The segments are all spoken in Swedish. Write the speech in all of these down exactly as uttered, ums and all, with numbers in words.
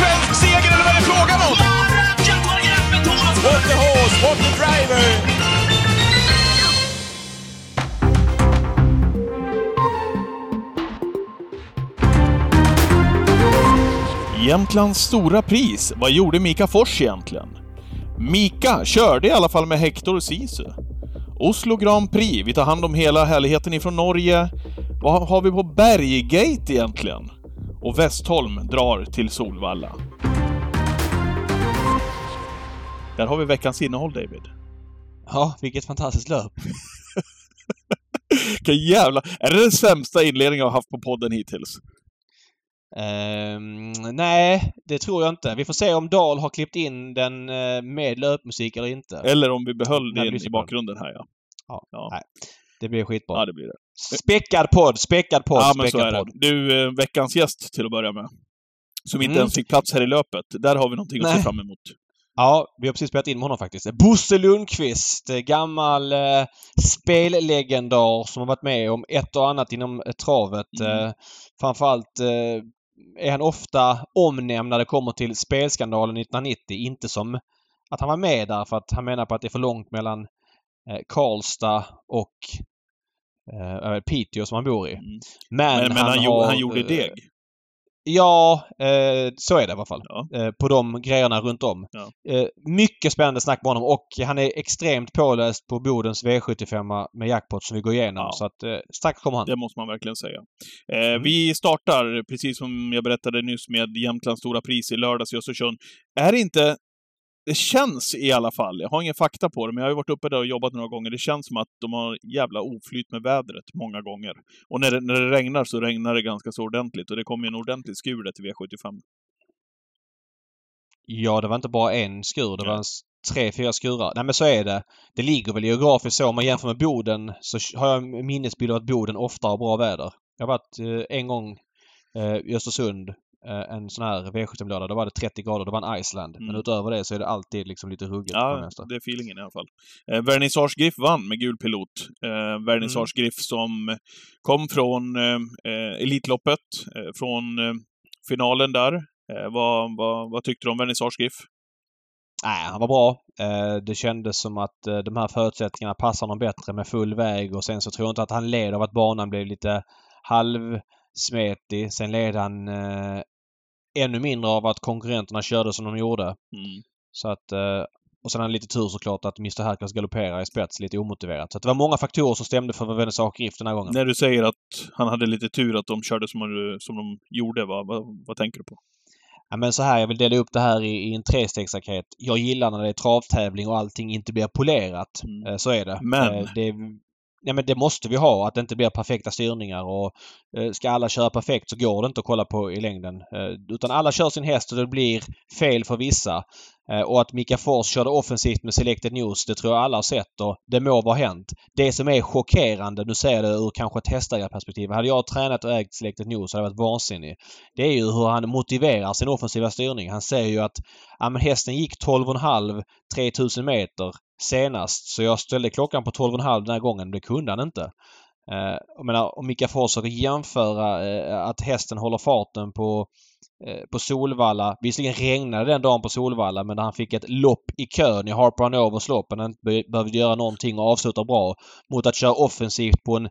svensk seger eller vad är frågan om? What the horse, what the driver? Jämtlands stora pris. Vad gjorde Mika Fors egentligen? Mika körde i alla fall med Hector Sisu. Oslo Grand Prix. Vi tar hand om hela härligheten ifrån Norge. Vad har vi på Berggate egentligen? Och Westholm drar till Solvalla. Där har vi veckans innehåll, David. Ja, vilket fantastiskt löp. Vilken jävla... Är det den sämsta inledningen jag har haft på podden hittills? Um, nej, det tror jag inte. Vi får se om Dahl har klippt in den med löpmusik eller inte. Eller om vi behöll den i bakgrunden här, ja. Ja, ja. Nej. Det blir skitbra. Ja, det blir det. Späckad podd, späckad podd, ja, späckad podd. Du, veckans gäst till att börja med. Som mm. inte ens fick plats här i löpet. Där har vi någonting nej. att se fram emot. Ja, vi har precis spelat in med honom faktiskt. Bosse Lundqvist, gammal eh, spellegendar som har varit med om ett och annat inom travet. Mm. Eh, framförallt eh, är han ofta omnämnd när det kommer till spelskandalen nittonhundranittio. Inte som att han var med där, för att han menar på att det är för långt mellan eh, Karlstad och eh, Piteå som han bor i. Mm. Men, men, men han, han, har, han gjorde deg. Ja, eh, så är det i alla fall. Ja. Eh, på de grejerna runt om. Ja. Eh, mycket spännande snack med honom. Och han är extremt påläst på Bodens V sjuttiofem med jackpot som vi går igenom. Ja. Så att eh, stack kommer han. Det måste man verkligen säga. Eh, mm. Vi startar, precis som jag berättade nyss, med Jämtlands stora pris i lördags i Östersund. Är det inte... Det känns i alla fall. Jag har ingen fakta på det, men jag har ju varit uppe där och jobbat några gånger. Det känns som att de har jävla oflyt med vädret många gånger. Och när det, när det regnar så regnar det ganska så ordentligt. Och det kommer ju en ordentlig skur där till V sjuttiofem. Ja, det var inte bara en skur. Det ja. var en tre, fyra skurar. Nej, men så är det. Det ligger väl geografiskt så. Om man jämför med Boden så har jag en minnesbild av att Boden ofta har bra väder. Jag har varit en gång i Östersund. En sån här V sjuttiofem-lördag, då var det trettio grader, då var en Iceland. Mm. Men utöver det så är det alltid liksom lite ruggigt. Ja, det är feelingen i alla fall. Eh, Vernissage Griff vann med gul pilot. Eh, Vernissage Griff mm. som kom från eh, Elitloppet, eh, från eh, finalen där. Eh, vad, vad, vad tyckte du om Vernissage Griff? Nej, han var bra. Eh, det kändes som att eh, de här förutsättningarna passar honom bättre med full väg. Och sen så tror jag inte att han led av att banan blev lite halvsmetig. Sen led han... Eh, ännu mindre av att konkurrenterna körde som de gjorde. Mm. Så att, och sen hade lite tur såklart att mister Hercules galopperade i spets lite omotiverat. Så att det var många faktorer som stämde för Vernissage Griff den här gången. När du säger att han hade lite tur att de körde som, som de gjorde, va? Vad, vad tänker du på? Ja, men så här, jag vill dela upp det här i, i en trestegsraket. Jag gillar när det är travtävling och allting inte blir polerat. Mm. Så är det. Men... Det, nej, men det måste vi ha, att det inte blir perfekta styrningar, och eh, ska alla köra perfekt så går det inte att kolla på i längden. Eh, utan alla kör sin häst och det blir fel för vissa. Eh, och att Mika Fors körde offensivt med Selected News, det tror jag alla har sett, och det må vara hänt. Det som är chockerande, nu säger jag det ur kanske ett hästägarperspektiv, hade jag tränat och ägt Selected News hade jag varit vansinnig. Det är ju hur han motiverar sin offensiva styrning. Han säger ju att ja, men hästen gick tolv komma fem, tre tusen meter. Senast, så jag ställde klockan på tolv komma fem den här gången, men det kunde han inte. Eh, jag menar, om Mika Fors ska jämföra eh, att hästen håller farten på, eh, på Solvalla. Visserligen regnade den dagen på Solvalla, men han fick ett lopp i kön i Harper and Overs lopp, men han inte be- behövde göra någonting och avsluta bra, mot att köra offensivt på en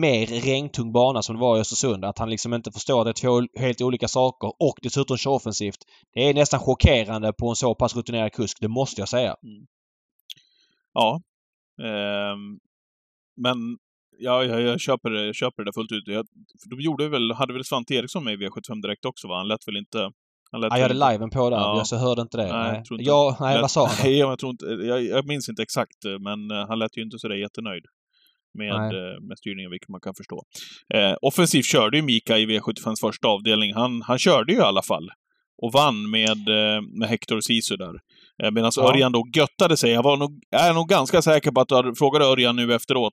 mer regntung bana som det var i Östersund. Att han liksom inte förstår att det är två helt olika saker, och dessutom kör offensivt. Det är nästan chockerande på en så pass rutinerad kusk, det måste jag säga. Mm. Ja, eh, men ja, jag, jag köper, jag köper det fullt ut. Jag, de gjorde väl, hade väl Svante Eriksson med i V sjuttiofem direkt också, va? Han lät väl inte... Han lät ah, jag hade inte... liven på där, ja. Jag så hörde inte det. Nej, nej. Inte. Jag, nej lät... vad sa han? jag, tror inte, jag, jag minns inte exakt, men han lät ju inte så där jättenöjd med, med styrningen, vilket man kan förstå. Eh, offensivt körde ju Mika i V sjuttiofems första avdelning. Han, han körde ju i alla fall. Och vann med, med Hector Sisu där. Medan ja. Örjan då göttade sig. Jag var nog, är nog ganska säker på att du frågade Örjan nu efteråt.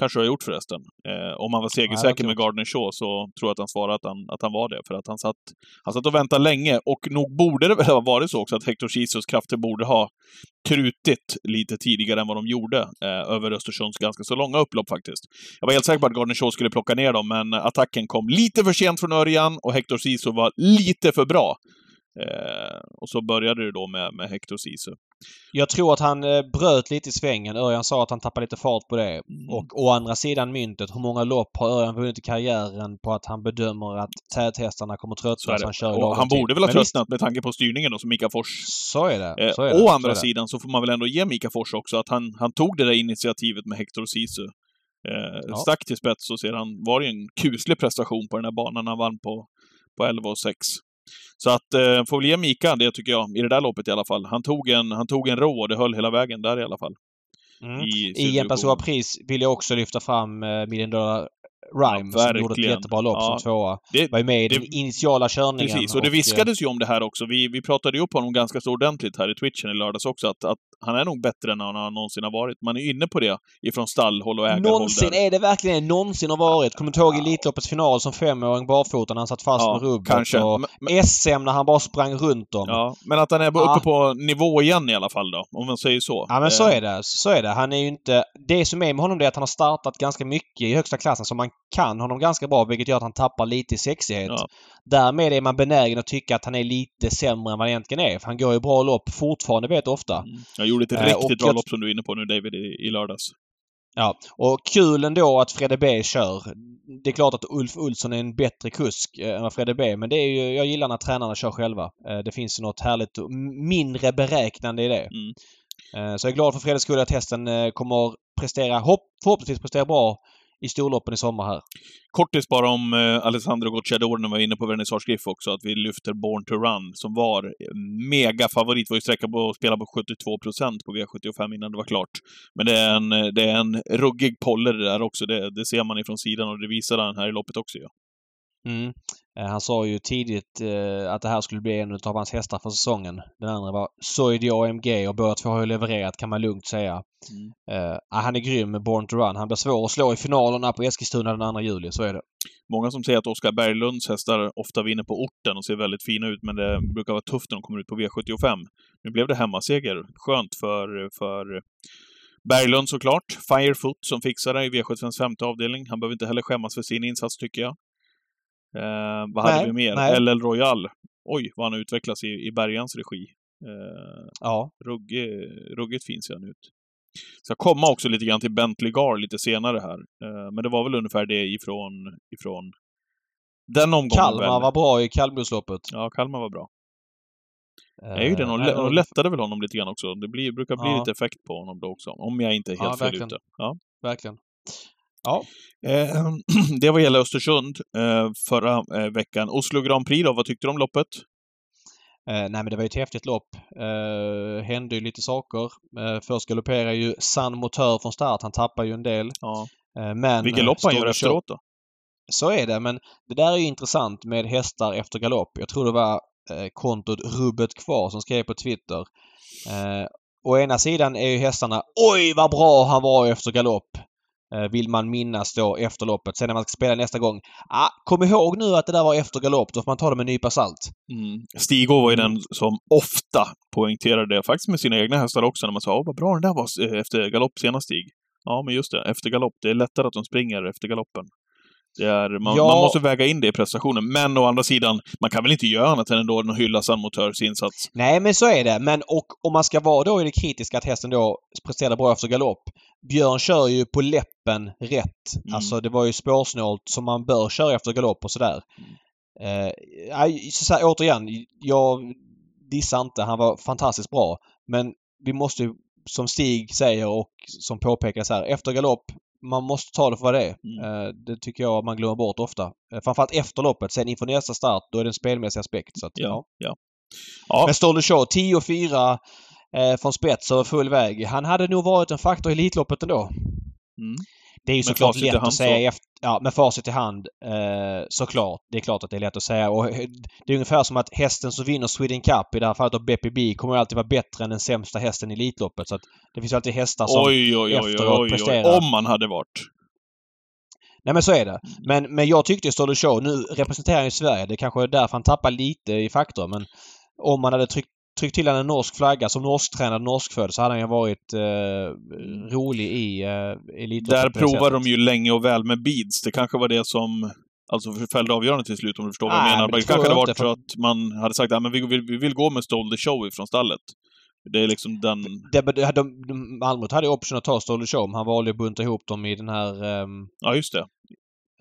Kanske har jag gjort förresten. Eh, om han var segersäker med Gardner Shaw, så tror jag att han svarade att han, att han var det. För att han satt, han satt och väntade länge. Och nog borde det väl ha varit så också att Hector Sisus krafter borde ha krutit lite tidigare än vad de gjorde. Eh, över Östersunds ganska så långa upplopp faktiskt. Jag var helt säker på att Gardner Shaw skulle plocka ner dem. Men attacken kom lite för sent från Örjan. Och Hector Sisu var lite för bra. Eh, och så började det då med, med Hector Cisu. Jag tror att han eh, bröt lite i svängen. Örjan sa att han tappade lite fart på det. Mm. Och å andra sidan myntet, hur många lopp har Örjan vunnit i karriären på att han bedömer att täthästarna kommer tröttna så han kör och han borde väl ha tröttnat med tanke på styrningen då, som Mika Fors. Så är det. Så är eh, det. Å andra så sidan så får man väl ändå ge Mika Fors också att han, han tog det där initiativet med Hector Cisu. Eh, ja. Stack till spets så ser han var ju en kuslig prestation på den här banan han vann på, på elva och sex. Så att, eh, får väl ge Mika det tycker jag, i det där loppet i alla fall. Han tog en, han tog en rå och det höll hela vägen där i alla fall. Mm. I, I en personlig pris vill jag också lyfta fram eh, Million Dollar Rhyme ja, som gjorde ett jättebra lopp ja, som tvåa. Det var ju med i den initiala körningen. Precis, och det och, viskades ju om det här också. Vi, vi pratade ju på honom ganska så ordentligt här i Twitchen i lördags också att, att han är nog bättre än han någonsin har varit. Man är inne på det ifrån stallhåll och ägarhåll. Någonsin där. Är det verkligen någonsin har varit. Kommer du ihåg i Elitloppets final som femåring barfotan när han satt fast ja, med rubbet kanske. Och men, S M när han bara sprang runt om. Ja, men att han är ja. uppe på nivå igen i alla fall då, om man säger så. Ja, men eh. så är det. Så är det. Han är ju inte... Det som är med honom är att han har startat ganska mycket i högsta klassen som man kan honom ganska bra, vilket gör att han tappar lite i sexighet. Ja. Därmed är man benägen att tycka att han är lite sämre än vad han egentligen är. För han går ju bra lopp fortfarande, vet ofta. Mm. Jag gjorde ett riktigt eh, bra jag... lopp som du är inne på nu, David, i, i lördags. Ja, och kul ändå att Fredde B kör. Det är klart att Ulf Olsson är en bättre kusk eh, än vad Fredde B, men det är ju, jag gillar när tränarna kör själva. Eh, det finns ju något härligt mindre beräknande i det. Mm. Eh, så jag är glad för Freddes skull att hästen eh, kommer prestera, hopp, förhoppningsvis prestera bra i storloppen i sommar här. Kortis bara om eh, Alessandro Gocciador när vi var inne på Vernissage Griff också, att vi lyfter Born to Run som var mega favorit, var ju sträcka på att spela på sjuttiotvå procent på V sjuttiofem innan det var klart. Men det är en, det är en ruggig poller det där också, det, det ser man ifrån sidan och det visar han här i loppet också. Ja. Mm. Han sa ju tidigt eh, att det här skulle bli en av hans hästar för säsongen. Den andra var Soidi A M G och båda två har ju levererat kan man lugnt säga. Mm. Eh, han är grym med Born to Run. Han blir svår att slå i finalerna på Eskilstuna den andra juli, så är det. Många som säger att Oskar Berglunds hästar ofta vinner på orten och ser väldigt fina ut men det brukar vara tufft när de kommer ut på V sjuttiofem. Nu blev det hemmaseger. Skönt för... för... Berglund såklart. Firefoot som fixade i V sjuttiofems femte avdelning. Han behöver inte heller skämmas för sin insats tycker jag. Eh, vad nej, hade vi mer? Nej. L L Royal. Oj, vad han utvecklas i, i Bergans regi. Eh, ja. Rugg, ruggigt finns han ut. Ska komma också lite grann till Bentley Gar lite senare här. Eh, men det var väl ungefär det ifrån, ifrån den omgången. Kalmar väl. Var bra i Kalmarsloppet. Ja, Kalmar var bra. Eh, det är ju det. De, de lättade väl honom lite grann också. Det blir, brukar bli ja. lite effekt på honom då också. Om jag inte är helt ja, fel ute. Ja, verkligen. Ja. Eh, det var hela Östersund eh, förra eh, veckan. Oslo Grand Prix då, vad tyckte du om loppet? Eh, nej men det var ju ett häftigt lopp. Eh, hände ju lite saker. Eh, först galopperade ju San Motör från start. Han tappar ju en del. Ja. Eh, men, vilken lopp han gör efteråt då? Så är det, men det där är ju intressant med hästar efter galopp. Jag tror det var eh, kontot Rubbet Kvar som skrev på Twitter. Eh, å ena sidan är ju hästarna oj vad bra han var efter galopp. Vill man minnas då efter loppet. Sen när man ska spela nästa gång. Ah, kom ihåg nu att det där var efter galopp. Då får man ta det med en nypa salt. Mm. Stigå var ju den som ofta poängterade det. Faktiskt med sina egna hästar också. När man sa, oh, vad bra den där var efter galopp senast Stig. Ja, men just det. Efter galopp. Det är lättare att de springer efter galoppen. Det är, man, ja. man måste väga in det i prestationen. Men å andra sidan, man kan väl inte göra annat än ändå hylla San Motörs insats. Nej, men så är det. Men och, om man ska vara då i det kritiska att hästen då presterar bra efter galopp. Björn kör ju på läppen rätt. Mm. Alltså det var ju spårsnålt som man bör köra efter galopp och sådär. Mm. Eh, så, så här, återigen, jag dissar inte. Han var fantastiskt bra. Men vi måste ju, som Stig säger och som påpekas här, efter galopp man måste ta det för vad det är. Mm. Det tycker jag man glömmer bort ofta. Framförallt efter loppet. Sen inför nästa start, då är det en spelmässig aspekt. Så att, ja, ja. Ja. Ja. Men Stål och Show, tio och fyra eh, från spets över full väg. Han hade nog varit en faktor i Elitloppet ändå. Mm. Det är ju såklart lätt att säga så... efter, ja, med facit i hand eh, såklart. Det är klart att det är lätt att säga. Och det är ungefär som att hästen som vinner Sweden Cup i det här fallet av B P B kommer alltid vara bättre än den sämsta hästen i Elitloppet. Så att det finns ju alltid hästar som oj, oj, oj, efteråt oj, presterar. Oj, oj. Om man hade varit. Nej men så är det. Men, men jag tyckte Stål och Show, nu representerar han ju Sverige. Det kanske är därför han tappar lite i faktor. Men om man hade tryckt tryck till en norsk flagga som norsktränad norskfödd så hade han ju varit eh, rolig i eh, Elitloppet. Där provar de ju länge och väl med Beads. Det kanske var det som alltså fällde avgörande till slut, om du förstår ah, vad jag menar. Men det kanske hade varit för att man hade sagt att vi, vi, vi vill gå med Stole the Show ifrån stallet. Det är liksom den... Det, det, de, de, Malmö hade ju option att ta Stole the Show, men han valde att bunta ihop dem i den här... Um, ja, just det.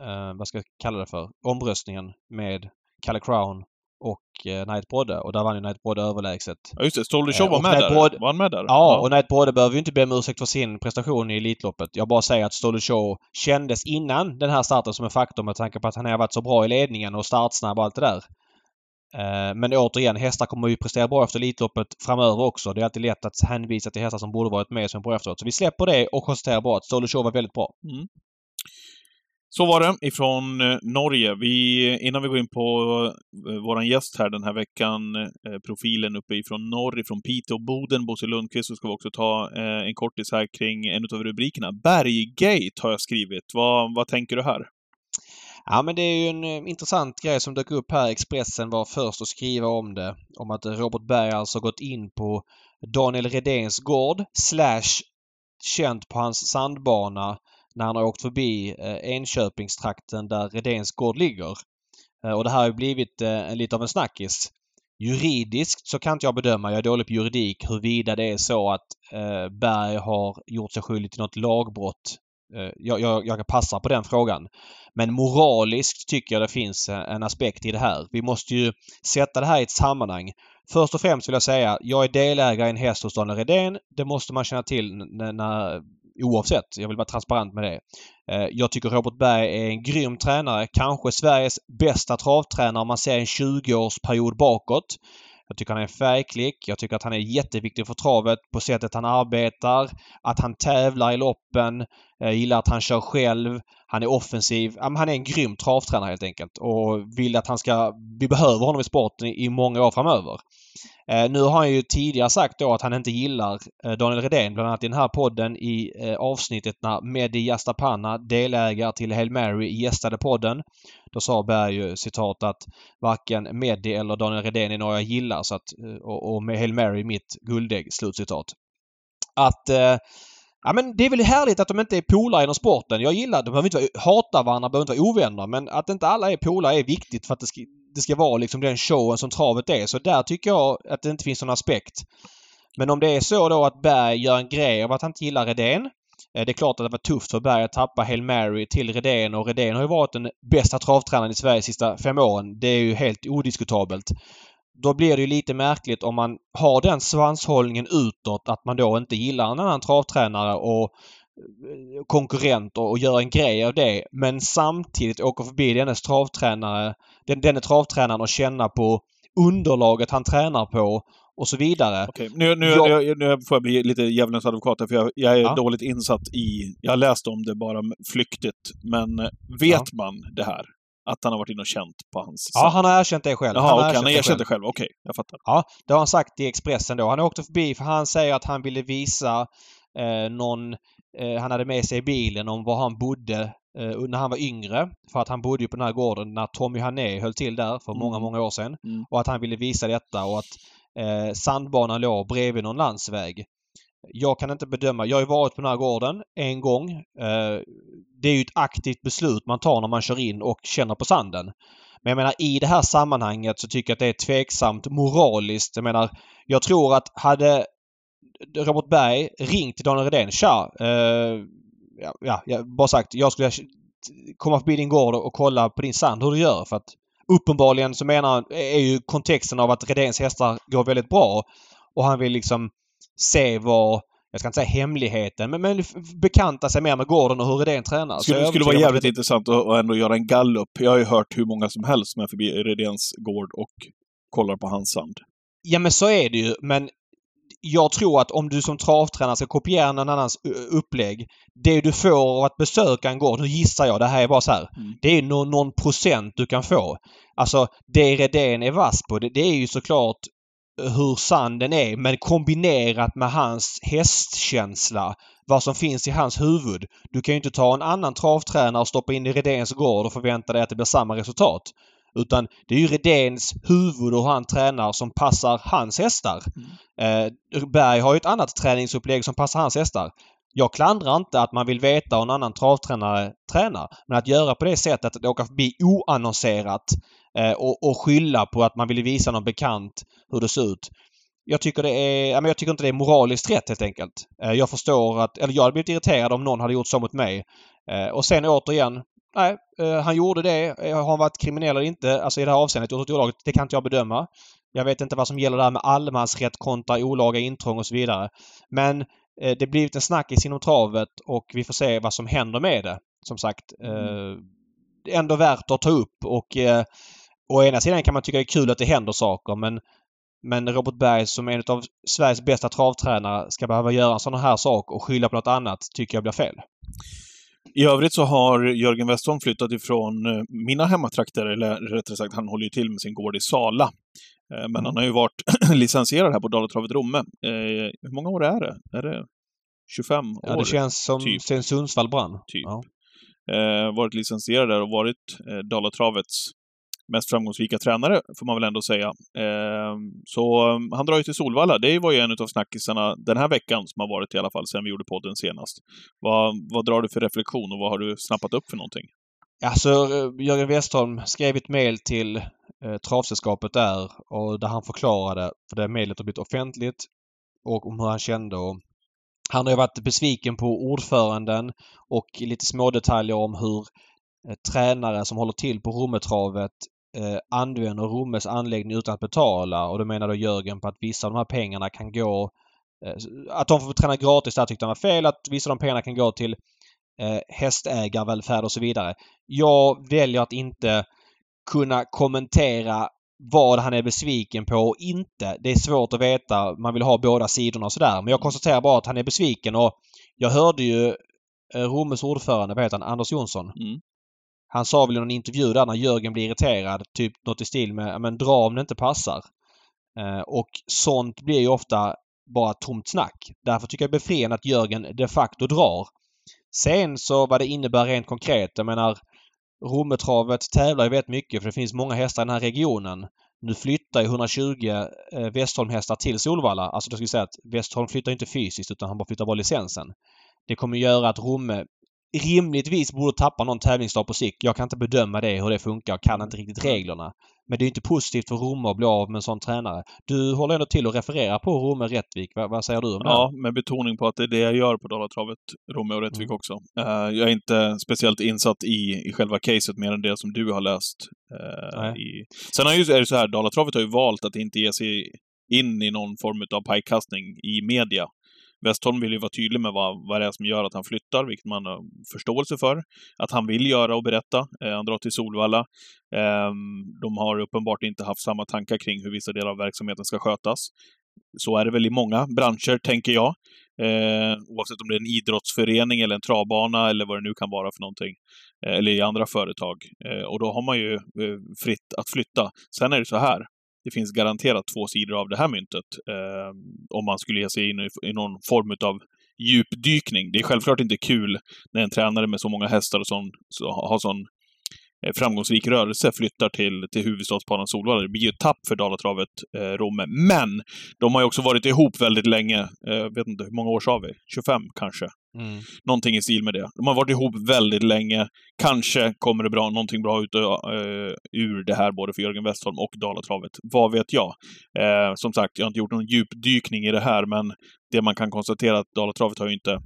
Uh, vad ska jag kalla det för? Omröstningen med Calle Crown och eh, Knight Brodde, och där vann ju Knight Brodde överlägset. Ja just det, Stole the Show var, eh, med där. Brodde... var med där. Ja, ja. Och Knight Brodde behöver ju inte be om ursäkt för sin prestation i Elitloppet. Jag bara säger att Stole the Show kändes innan den här starten som en faktor med tanke på att han har varit så bra i ledningen och startsnabb och allt det där. Eh, men återigen, hästar kommer ju prestera bra efter Elitloppet framöver också. Det är alltid lätt att hänvisa till hästar som borde varit med som är bra efteråt. Så vi släpper det och konstaterar bara att Stole the Show var väldigt bra. Mm. Så var det ifrån Norge. Vi, innan vi går in på våran gäst här den här veckan, eh, profilen uppe ifrån norr, ifrån Piteå, Boden, Bosse Lundqvist, så ska vi också ta eh, en kortis här kring en utav rubrikerna. Berggate har jag skrivit. Vad, vad tänker du här? Ja, men det är ju en uh, intressant grej som dök upp här. Expressen var först att skriva om det. Om att Robert Berg alltså gått in på Daniel Redéns gård slash känt på hans sandbana när han har åkt förbi eh, Enköpingstrakten där Redéns gård ligger. Eh, och det här har ju blivit eh, lite av en snackis. Juridiskt så kan inte jag bedöma, jag är dålig på juridik, huruvida det är så att eh, Berg har gjort sig skyldig till något lagbrott. Eh, jag, jag, jag kan passa på den frågan. Men moraliskt tycker jag det finns en, en aspekt i det här. Vi måste ju sätta det här i ett sammanhang. Först och främst vill jag säga, jag är delägare i en häst hos Daniel Redén. Det måste man känna till när... när oavsett. Jag vill vara transparent med det. Jag tycker Robert Berg är en grym tränare. Kanske Sveriges bästa travtränare om man ser en tjugo-årsperiod bakåt. Jag tycker han är en färgklick. Jag tycker att han är jätteviktig för travet på sättet han arbetar. Att han tävlar i loppen. Jag gillar att han kör själv. Han är offensiv. Han är en grym travtränare helt enkelt. Och vill att han ska... Vi behöver honom i sporten i många år framöver. Nu har han ju tidigare sagt då att han inte gillar Daniel Redén. Bland annat i den här podden i avsnittet när Mehdi Jastapanna, delägare till Hail Mary, gästade podden. Då sa Berg ju citat att varken Mehdi eller Daniel Redén är några jag gillar. Så att, och, och med Hail Mary mitt guldägg, slutcitat. Att... Eh, Ja, men det är väl härligt att de inte är polare inom sporten. Jag gillar, de behöver inte hata varandra, behöver inte vara ovänner. Men att inte alla är polare är viktigt för att det ska, det ska vara liksom den showen som travet är. Så där tycker jag att det inte finns någon aspekt. Men om det är så då att Berg gör en grej av att han inte gillar Redén. Det är klart att det var tufft för Berg att tappa Hail Mary till Redén. Och Redén har ju varit den bästa travtränaren i Sverige de sista fem åren. Det är ju helt odiskutabelt. Då blir det ju lite märkligt om man har den svanshållningen utåt att man då inte gillar en annan travtränare och konkurrent och, och gör en grej av det. Men samtidigt åker förbi dennes travtränare, den, denne travtränaren och känna på underlaget han tränar på och så vidare. Okej, nu, nu, jag, nu, nu får jag bli lite djävulens advokat här, för jag, jag är ja. dåligt insatt i, jag har läst om det bara flyktigt, men vet ja. man det här? Att han har varit inne och känt på hans... Ja, han har erkänt det själv. Jaha, han har, okay, erkänt, han har det erkänt det själv. själv. Okej, okay, jag fattar. Ja, det har han sagt i Expressen då. Han åkte förbi för han säger att han ville visa eh, någon... Eh, han hade med sig i bilen om var han bodde eh, när han var yngre. För att han bodde ju på den här gården när Tommy Hané höll till där för mm. många, många år sedan. Mm. Och att han ville visa detta och att eh, sandbanan låg bredvid någon landsväg. Jag kan inte bedöma. Jag har ju varit på den här gården en gång. Eh, det är ju ett aktivt beslut man tar när man kör in och känner på sanden. Men jag menar i det här sammanhanget så tycker jag att det är tveksamt moraliskt. Jag menar, jag tror att hade Robert Berg ringt till Daniel Redén. Tja, eh, ja, ja, jag bara sagt, jag skulle komma förbi din gård och kolla på din sand hur du gör. För att uppenbarligen så menar är ju kontexten av att Redéns hästar går väldigt bra. Och han vill liksom se vad, jag ska inte säga hemligheten, men, men bekanta sig mer med gården och hur Redén tränar. Skulle, det skulle vara jävligt att... intressant att ändå göra en gallup. Jag har ju hört hur många som helst som är förbi Redéns gård och kollar på hans sand. Ja, men så är det ju. Men jag tror att om du som travtränare ska kopiera någon annans upplägg, det du får av att besöka en gård, nu gissar jag, det här är bara så här. Mm. Det är någon, någon procent du kan få. Alltså, det Redén är vass på, det, det är ju såklart hur sanden är, men kombinerat med hans hästkänsla, vad som finns i hans huvud. Du kan ju inte ta en annan travtränare och stoppa in i Redéns gård och förvänta dig att det blir samma resultat. Utan det är ju Redéns huvud och han tränar som passar hans hästar. Mm. Eh, Berg har ju ett annat träningsupplägg som passar hans hästar. Jag klandrar inte att man vill veta hur en annan travtränare tränar. Men att göra på det sättet, att åka förbi oannonserat eh, och, och skylla på att man vill visa någon bekant hur det ser ut. Jag tycker, det är, jag tycker inte det är moraliskt rätt helt enkelt. Eh, jag förstår att, eller jag hade blivit irriterad om någon hade gjort så mot mig. Eh, och sen återigen, nej, eh, han gjorde det. Har han varit kriminell eller inte? Alltså i det här avseendet, gjort åt olaget, det kan inte jag bedöma. Jag vet inte vad som gäller där med allemansrätt kontra olaga intrång och så vidare. Men eh, det blir ett snackis inom travet och vi får se vad som händer med det. Som sagt, eh, det är ändå värt att ta upp. Och eh, å ena sidan kan man tycka det är kul att det händer saker. Men, men Robert Berg som är en av Sveriges bästa travtränare ska behöva göra en sån här sak och skylla på något annat, tycker jag blir fel. I övrigt så har Jörgen Westholm flyttat ifrån mina hemmatrakter, eller rättare sagt han håller ju till med sin gård i Sala. Men han har ju varit licensierad här på Dalatravet Romme. Eh, hur många år är det? Är det tjugofem år? Ja, det känns som typ. Sen Sundsvall brann. Typ. Ja. Eh, varit licensierad där och varit eh, Dalatravets mest framgångsrika tränare, får man väl ändå säga. Eh, så han drar ju till Solvalla. Det var ju en av snackisarna den här veckan som har varit i alla fall sen vi gjorde podden senast. Vad, vad drar du för reflektion och vad har du snappat upp för någonting? Alltså, Jörgen Westholm skrev ett mejl till eh, travsällskapet där och där han förklarade, för det mejlet har blivit offentligt, och om hur han kände. Och han har ju varit besviken på ordföranden och lite små detaljer om hur eh, tränare som håller till på Rommetravet eh, använder Rommes anläggning utan att betala. Och då menar då Jörgen på att vissa av de här pengarna kan gå, eh, att de får träna gratis där tyckte han var fel, att vissa av de pengarna kan gå till Eh, hästägarvälfärd och så vidare. Jag väljer att inte kunna kommentera vad han är besviken på och inte. Det är svårt att veta. Man vill ha båda sidorna och sådär. Men jag konstaterar bara att han är besviken, och jag hörde ju eh, Rommes ordförande, vad heter han? Anders Jonsson. Mm. Han sa väl i någon intervju där när Jörgen blir irriterad, typ något i stil med men dra om det inte passar. Eh, och sånt blir ju ofta bara tomt snack. Därför tycker jag befriande att Jörgen de facto drar. Sen så vad det innebär rent konkret. Jag menar, Rommetravet tävlar ju väldigt mycket för det finns många hästar i den här regionen. Nu flyttar ju etthundratjugo eh, Westholm-hästar till Solvalla. Alltså då ska jag säga att Westholm flyttar inte fysiskt utan han bara flyttar bara licensen. Det kommer göra att Romme rimligtvis borde tappa någon tävlingsdag på sikt. Jag kan inte bedöma det, hur det funkar. Jag kan inte riktigt reglerna. Men det är inte positivt för Romme att bli av med en sån tränare. Du håller ändå till att referera på Romme Rättvik. Va, vad säger du om det? Ja, med betoning på att det är det jag gör på Dalatravet Romme och Rättvik mm. också. Uh, jag är inte speciellt insatt i, i själva caset mer än det som du har läst. Uh, i... Sen har ju, är det så här, Dalatravet har ju valt att inte ge sig in i någon form av pajkastning i media. Westholm vill ju vara tydlig med vad, vad det är som gör att han flyttar, vilket man har förståelse för. Att han vill göra och berätta. Eh, han drar till Solvalla. Eh, de har uppenbart inte haft samma tankar kring hur vissa delar av verksamheten ska skötas. Så är det väl i många branscher, tänker jag. Eh, oavsett om det är en idrottsförening eller en travbana eller vad det nu kan vara för någonting. Eh, eller i andra företag. Eh, och då har man ju eh, fritt att flytta. Sen är det så här. Det finns garanterat två sidor av det här myntet eh, om man skulle ge sig in i, i någon form av djupdykning. Det är självklart inte kul när en tränare med så många hästar och sån, så, har sån eh, framgångsrik rörelse flyttar till, till huvudstadsbanan Solvalla. Det blir ju ett tapp för Dalatravet eh, Romme. Men de har ju också varit ihop väldigt länge. Jag eh, vet inte, hur många år sa vi? tjugofem kanske. Mm. Någonting i stil med det. De har varit ihop väldigt länge. Kanske kommer det bra, någonting bra ut, uh, ur det här både för Jörgen Westholm och Dalatravet. Vad vet jag? Uh, som sagt, jag har inte gjort någon djupdykning i det här, men det man kan konstatera att Dalatravet har ju inte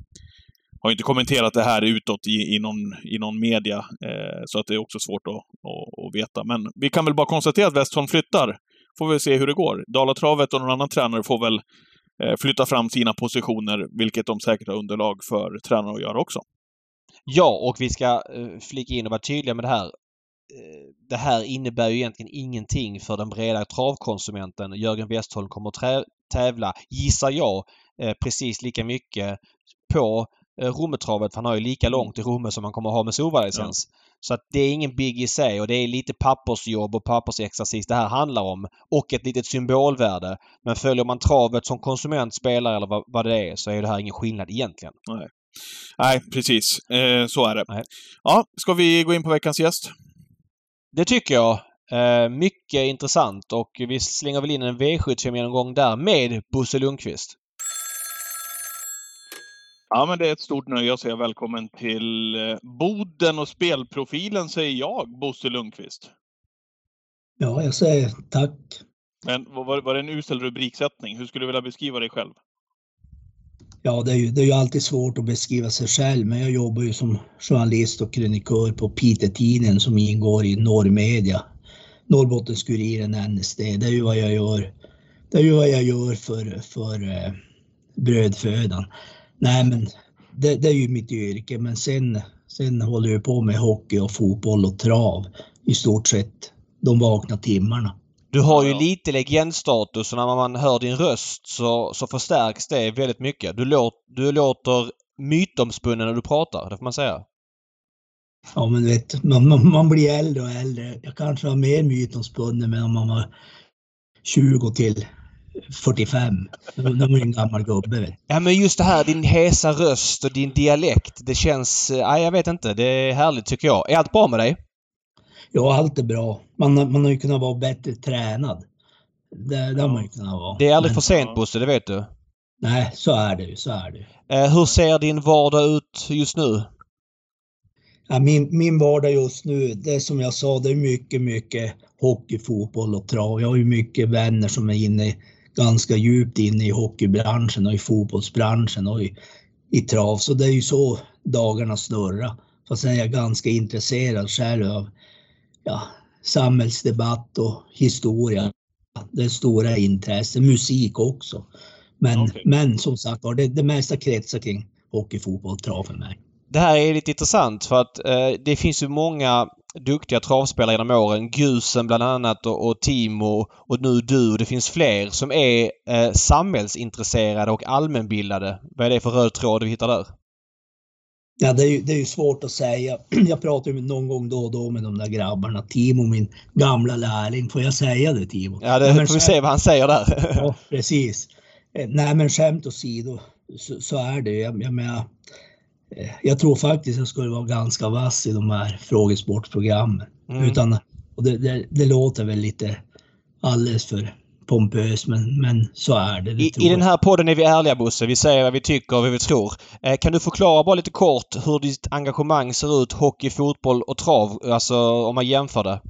har inte kommenterat det här utåt i, i, någon, i någon media. Uh, så att det är också svårt att, att, att veta. Men vi kan väl bara konstatera att Westholm flyttar. Får vi se hur det går. Dalatravet och någon annan tränare får väl flytta fram sina positioner, vilket de säkert har underlag för tränare att göra också. Ja, och vi ska flika in och vara tydliga med det här. Det här innebär ju egentligen ingenting för den breda travkonsumenten. Jörgen Westholm kommer att tävla, gissar jag, precis lika mycket på Rommetravet, för han har ju lika långt i Romme som han kommer att ha med Solvalla-licens. Ja. Så att det är ingen big i sig, och det är lite pappersjobb och pappersexercis det här handlar om, och ett litet symbolvärde. Men följer man travet som konsumentspelare eller vad, vad det är, så är det här ingen skillnad egentligen. Nej, Nej precis. Eh, så är det. Nej. Ja, ska vi gå in på veckans gäst? Det tycker jag. Eh, mycket intressant, och vi slänger väl in en V sjuttiofem genomgång där med Bosse Lundqvist. Ja, men det är ett stort nöje att säga välkommen till Boden och spelprofilen, säger jag, Bosse Lundqvist. Ja, jag säger tack. Men var, var det en usel rubriksättning? Hur skulle du vilja beskriva dig själv? Ja, det är, ju, det är ju alltid svårt att beskriva sig själv, men jag jobbar ju som journalist och krönikör på Piteå-tidningen som ingår i Norrmedia. Norrbottens-Kuriren, N S D, det är ju vad jag gör, det är ju vad jag gör för, för eh, brödfödan. Nej, men det, det är ju mitt yrke, men sen, sen håller jag på med hockey och fotboll och trav i stort sett de vakna timmarna. Du har ju lite legendstatus, och när man hör din röst så, så förstärks det väldigt mycket. Du, låt, du låter mytomspunnen när du pratar, det får man säga. Ja, men vet, man, man, man blir äldre och äldre. Jag kanske var mer mytomspunnen men om man var tjugo till fyrtiofem. Då är man en gammal gubbe. Vet. Ja, men just det här, din hesa röst och din dialekt, det känns, nej, jag vet inte, det är härligt tycker jag. Är allt bra med dig? Ja, allt är bra. Man, man har ju kunnat vara bättre tränad. Det, det har man ju kunnat vara. Det är aldrig men, för sent, Bosse, det vet du. Nej, så är det ju, så är det. Eh, hur ser din vardag ut just nu? Ja, min, min vardag just nu, det som jag sa, det är mycket, mycket hockey, fotboll och trav. Jag har ju mycket vänner som är inne ganska djupt inne i hockeybranschen och i fotbollsbranschen och i, i trav. Så det är ju så dagarna snurrar. Fast sen är jag ganska intresserad själv av ja, samhällsdebatt och historia. Det är stora intressen, musik också. Men, okay. men som sagt, det, det mesta kretsar kring hockey, fotboll och trav för mig. Det här är lite intressant för att eh, det finns ju många duktiga travspelare genom åren. Gusen bland annat och, och Timo och nu du. Det finns fler som är eh, samhällsintresserade och allmänbildade. Vad är det för röd tråd vi hittar där? Ja, det är, ju, det är ju svårt att säga. Jag pratar ju någon gång då och då med de där grabbarna. Timo, min gamla lärling. Får jag säga det, Timo? Ja, det, Nej, men, får vi se vad han säger där. Ja, precis. Nej, men skämt åsido så, så är det. Jag, jag menar... Jag tror faktiskt att jag skulle vara ganska vass i de här frågesportprogrammen. Mm. Utan, och det, det, det låter väl lite alldeles för pompöst, men, men så är det. det I, I den här podden är vi ärliga, Bosse. Vi säger vad vi tycker och vad vi tror. Eh, kan du förklara bara lite kort hur ditt engagemang ser ut, hockey, fotboll och trav, alltså om man jämför det?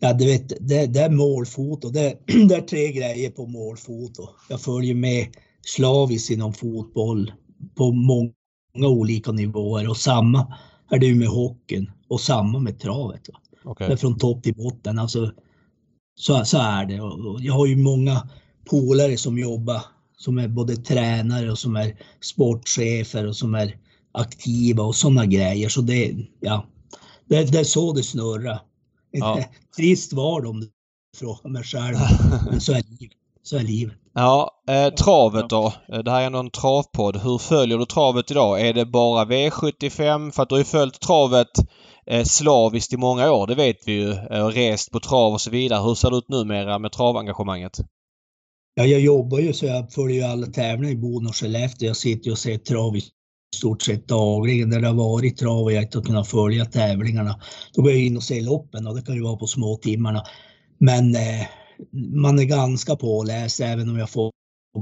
Ja, du vet, det, det är målfoto. Det, det är tre grejer på målfoto. Jag följer med slaviskt inom fotboll på många olika nivåer och samma är det ju med hockeyn och samma med travet. Okay. Det är från topp till botten, alltså, så, så är det. Och jag har ju många polare som jobbar, som är både tränare och som är sportchefer och som är aktiva och sådana grejer. Så det, ja, det, det är så det snurrar. Ja. Trist var det om du frågar mig själv, men så är livet. Så är livet. Ja, eh, travet då. Det här är ändå en travpodd. Hur följer du travet idag? Är det bara V sjuttiofem? För att du har ju följt travet eh, slaviskt i många år, det vet vi ju. Eh, rest på trav och så vidare. Hur ser det ut numera med travengagemanget? Ja, jag jobbar ju så jag följer ju alla tävlingar i Boden och Skellefteå. Jag sitter ju och ser trav i stort sett dagligen. Där det har varit trav och jag inte har kunnat följa tävlingarna. Då går jag in och ser loppen och det kan ju vara på små timmarna. Men... Eh, man är ganska påläst även om jag får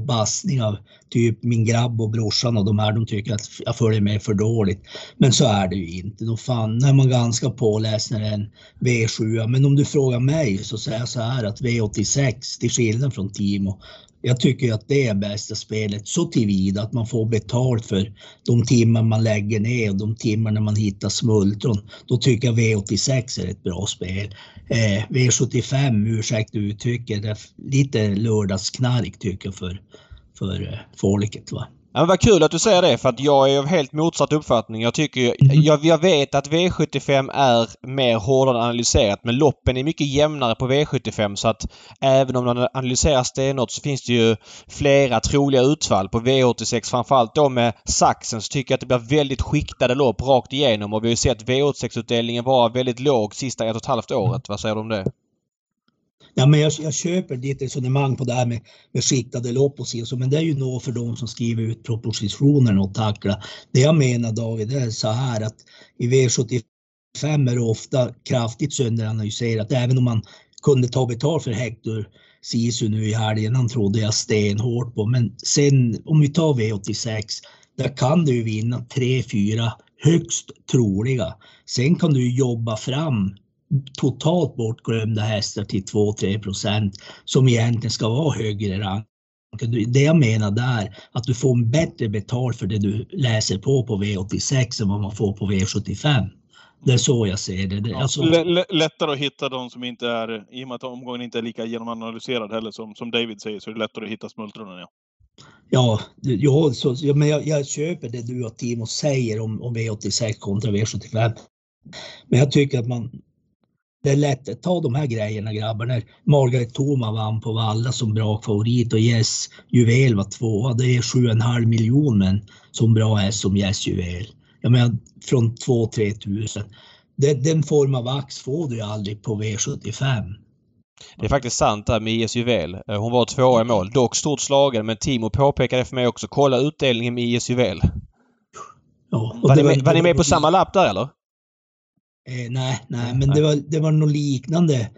bassning av typ min grabb och brorsan och de här, de tycker att jag följer med för dåligt. Men så är det ju inte. Då fan är man ganska påläst när det är en V sju. Men om du frågar mig så säger jag så här att V åttiosex, till skillnad från Timo, jag tycker att det är bästa spelet så tillvida att man får betalt för de timmar man lägger ner och de timmar när man hittar smultron. Då tycker jag V åttiosex är ett bra spel. Eh, V sjuttiofem, ursäkta uttrycket, det är lite lördagsknark tycker jag för, för eh, folket va. Ja, men vad kul att du säger det för att jag är av helt motsatt uppfattning. Jag tycker jag, jag vet att V sjuttiofem är mer hårdare analyserat men loppen är mycket jämnare på V sjuttiofem så att även om den analyseras det något så finns det ju flera troliga utfall på V åttiosex framförallt då med saxen så tycker jag att det blir väldigt skiktade lopp rakt igenom och vi har ju sett V åttiosex-utdelningen vara väldigt låg sista ett och ett halvt året. Vad säger du om det? Ja, men jag, jag köper ditt resonemang på det här med, med skiktade lopp och så, men det är ju nog för de som skriver ut propositionen och tacklar. Det jag menar, David, är så här att i V sjuttiofem är det ofta kraftigt sönderanalyserat, även om man kunde ta betalt för hektor Sisu nu i helgen, han trodde jag stenhårt på. Men sen om vi tar V åttiosex, där kan du vinna tre fyra högst troliga. Sen kan du jobba fram totalt bortglömda hästar till två till tre procent som egentligen ska vara högre rank. Det jag menar där, att du får en bättre betal för det du läser på på V åttiosex än vad man får på V sjuttiofem. Det är så jag ser det. Det alltså... Lättare att hitta de som inte är, i och med att omgången inte är lika genomanalyserad heller, som, som David säger, så är det lättare att hitta smultronen, ja. Ja, ja, så, ja men jag, jag köper det du och Timo säger om, om V åttiosex kontra V sjuttiofem. Men jag tycker att man, det är lätt att ta de här grejerna, grabbar. När Margaret Thoma vann på Valla som bra favorit och Yes Juvel var tvåa. Det är sju komma fem miljoner men som bra är som Yes Juvel. Jag menar från två till tre tusen. Det, den form av ax får du ju aldrig på V sjuttiofem. Det är faktiskt sant där med I S Juvel. Hon var tvåa i mål. Dock stort slagen, men Timo påpekade för mig också. Kolla utdelningen med I S Juvel. Ja, var, ni, var, var ni med på samma lapp där eller? Eh, nej, nej, men nej. Det var, det var något liknande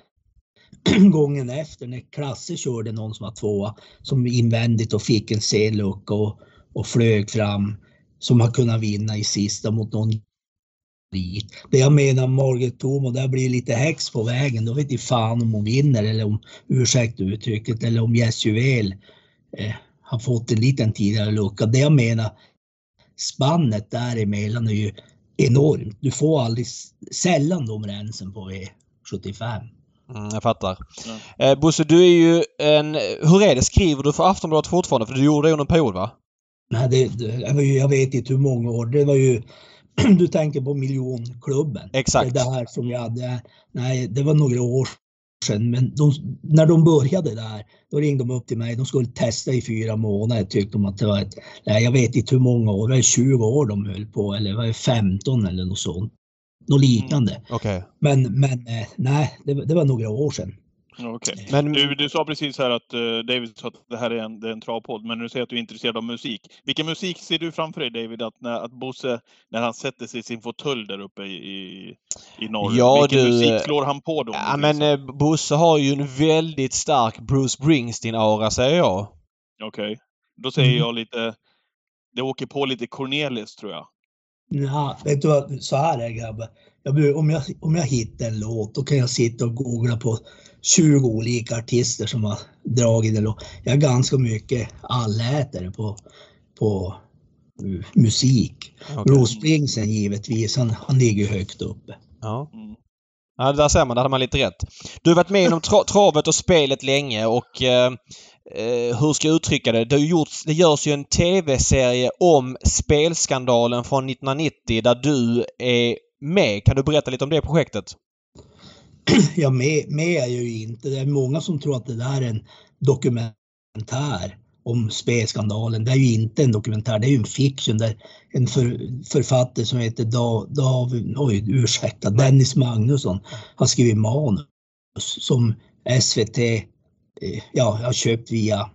gången efter när Klasse körde någon som var tvåa som invändigt och fick en C-lucka och, och flög fram som har kunnat vinna i sista mot någon. Det jag menar Margaret Thoma, där blir lite häx på vägen. Då vet inte fan om hon vinner eller om, ursäkta uttrycket, eller om Yes Juvel eh, har fått en liten tidigare lucka. Det jag menar, spannet däremellan är ju enormt. Du får aldrig sällan de rensen på V sjuttiofem. Mm, jag fattar. Mm. Eh, Bosse, du är ju en... Hur är det? Skriver du för Aftonbladet fortfarande? För du gjorde det under en period, va? Nej, det, det, jag vet inte hur många år. Det var ju... Du tänker på miljonklubben. Exakt. Det här som jag hade... Nej, det var några år sedan. Men de, när de började där, då ringde de upp till mig. De skulle testa i fyra månader. Tyckte de att det var ett... Nej, jag vet inte hur många år. Det var tjugo år de höll på. Eller var det femton eller något sånt. Något liknande. Mm, okay. Men, men nej, det, det var några år sedan. Okay. Men, du, du sa precis här att uh, David sa att det här är en, det är en travpodd, men nu säger att du är intresserad av musik. Vilken musik ser du framför dig, David, att, när, att Bosse, när han sätter sig i sin fåtölj där uppe i, i, i norr, ja, vilken du, musik slår han på då? Ja, men eh, Bosse har ju en väldigt stark Bruce Springsteen-aura, säger jag. Okej, okay. Då säger mm. jag lite, det åker på lite Cornelis tror jag. Ja, vet du vad, så här är grabbar. Jag, om, jag, om jag hittar en låt, då kan jag sitta och googla på tjugo olika artister som har dragit en låt. Jag är ganska mycket allätare på, på uh, musik. Okay. Bruce Springsteen givetvis, han, han ligger högt uppe. Ja. Ja, där ser man, där hade man lite rätt. Du har varit med inom tra- travet och spelet länge och eh, eh, hur ska jag uttrycka det? Det, har gjorts, det görs ju en tv-serie om spelskandalen från nittonhundranittio där du är med. Kan du berätta lite om det projektet? Ja, med, med är ju inte. Det är många som tror att det där är en dokumentär om spelskandalen. Det är ju inte en dokumentär, det är ju en fiction där en för, författare som heter Dav, Dav, oj, ursäkta, Dennis Magnusson har skrivit manus som S V T ja, har köpt via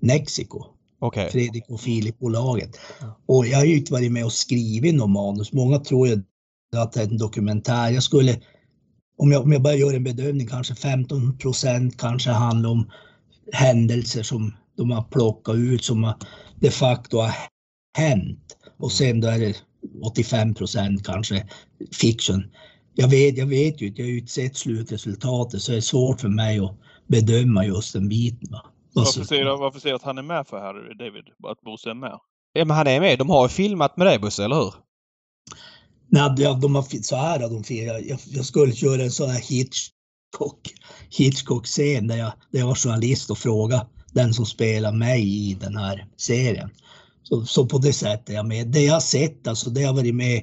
Nexiko. Okay. Fredrik och Filip-bolaget. Och jag har ju inte varit med och skrivit någon manus. Många tror ju att det är en dokumentär. Jag skulle, om jag, om jag bara gör en bedömning, kanske femton procent kanske handlar om händelser som de har plockat ut som har de facto har hänt. Och sen då är det åttiofem procent kanske fiction. Jag vet, jag vet ju att jag har utsett slutresultatet så det är svårt för mig att bedöma just den biten. Va? Varför säger du, varför säger du att han är med för här, David? Att Bosse är med? Ja, men han är med. De har filmat med dig, Bosse, eller hur? Nej, de har så här de firar. Jag, jag skulle köra en sån här Hitchcock, Hitchcock-scen där jag, där jag var journalist och frågade den som spelar mig i den här serien. Så, så på det sättet är jag med. Det jag har sett, alltså det jag har varit med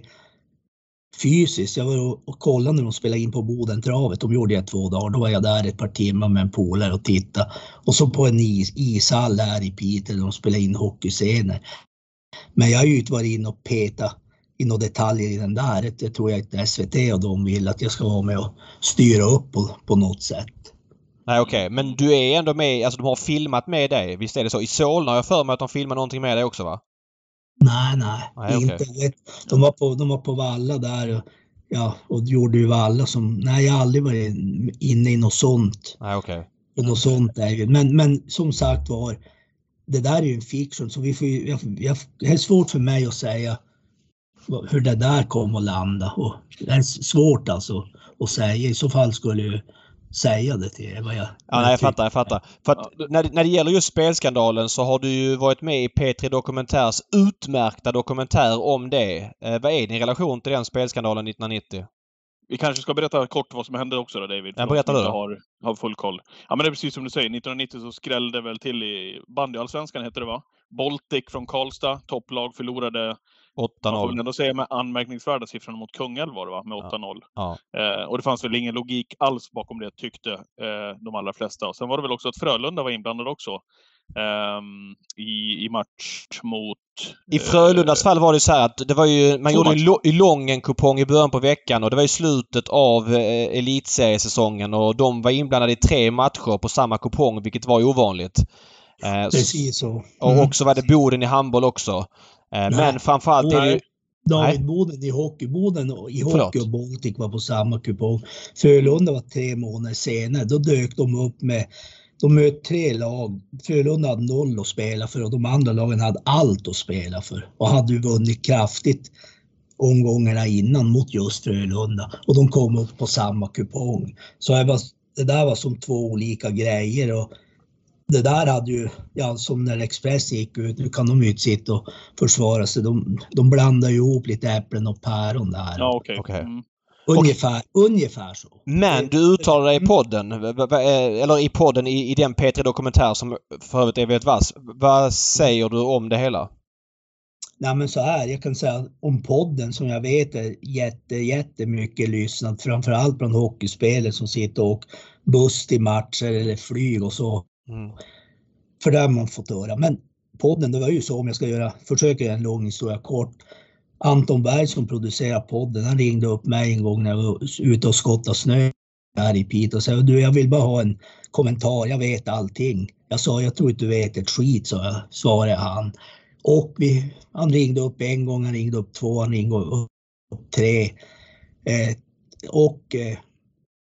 fysiskt. Jag var och, och kollade när de spelade in på Bodentravet. De gjorde jag två dagar. Då var jag där ett par timmar med en polare och tittade. Och så på en is, ishall här i Piteå där de spelade in hockeyscener. Men jag har ju varit in och peta i några detaljer i den där. Det tror jag inte S V T och de vill att jag ska vara med och styra upp på, på något sätt. Nej, okej. Okay. Men du är ändå med, alltså de har filmat med dig. Visst är det så? I Solna har jag för mig att de filmar någonting med dig också, va? Nej, nej. nej inte. Okay. De, var på, de var på Valla där och, ja, och gjorde ju Valla som, nej jag har aldrig varit inne i något sånt. Nej, okej. Okay. och något sånt där. Men, men som sagt var, det där är ju en fiction, så vi får ju, jag, jag, det är svårt för mig att säga hur det där kom att landa. Och det är svårt alltså att säga, i så fall skulle ju säga det till er, vad jag... Ja, nej, jag fattar, jag fattar. För att när, när det gäller just spelskandalen så har du ju varit med i P tre Dokumentärs utmärkta dokumentär om det. Eh, vad är din relation till den spelskandalen nittonhundranittio? Vi kanske ska berätta kort vad som hände också då, David. Ja, berätta du då. Har, har full koll. Ja, men det är precis som du säger. nittonhundranittio så skrällde väl till i bandyallsvenskan, heter det va? Baltic från Karlstad, topplag, förlorade... åtta noll. Man får väl ändå säga med anmärkningsvärda siffrorna mot Kungälv var det va? Med åtta noll. Ja. Eh, och det fanns väl ingen logik alls bakom det, tyckte eh, de allra flesta. Och sen var det väl också att Frölunda var inblandad också. Um, i, i match mot... I Frölundas fall var det så här att det var ju, man gjorde ju lo, lång en kupong i början på veckan och det var ju slutet av eh, elitseriesäsongen och de var inblandade i tre matcher på samma kupong, vilket var ju ovanligt. Eh, Precis så. Mm. Och också var det Boden i handboll också. Eh, men framförallt är det ju... David, Boden i hockey, Boden i hockey Förlåt. och Baltic var på samma kupong. Frölunda var tre månader senare, då dök de upp med... De mötte tre lag. Frölunda hade noll att spela för och de andra lagen hade allt att spela för. Och hade ju vunnit kraftigt omgångarna innan mot just Frölunda. Och de kom upp på samma kupong. Så det där var som två olika grejer. Och det där hade ju, ja, som när Express gick ut, nu kan de ju inte sitta och försvara sig. De, de blandade ju ihop lite äpplen och päron där. Ja, okej. Okay. Okay. Ungefär, och, ungefär så. Men du uttalar dig i podden, eller i podden i, i den P tre-dokumentär som för övrigt är väldigt vass. Vad säger du om det hela? Nej, men så här, jag kan säga om podden som jag vet är jätte, jättemycket lyssnat. Framförallt bland hockeyspelare som sitter och buss till matcher eller flyg och så. Mm. För det har man fått höra. Men podden, det var ju så, om jag ska göra, försöka göra en lång historia kort. Anton Berg som producerar podden, han ringde upp mig en gång när jag var ute och skottade snö här i Piteå och sa, du, jag vill bara ha en kommentar, jag vet allting. Jag sa, jag tror inte du vet ett skit, så jag, svarade han. Och vi, han ringde upp en gång, han ringde upp två, han ringde upp tre. Eh, och eh,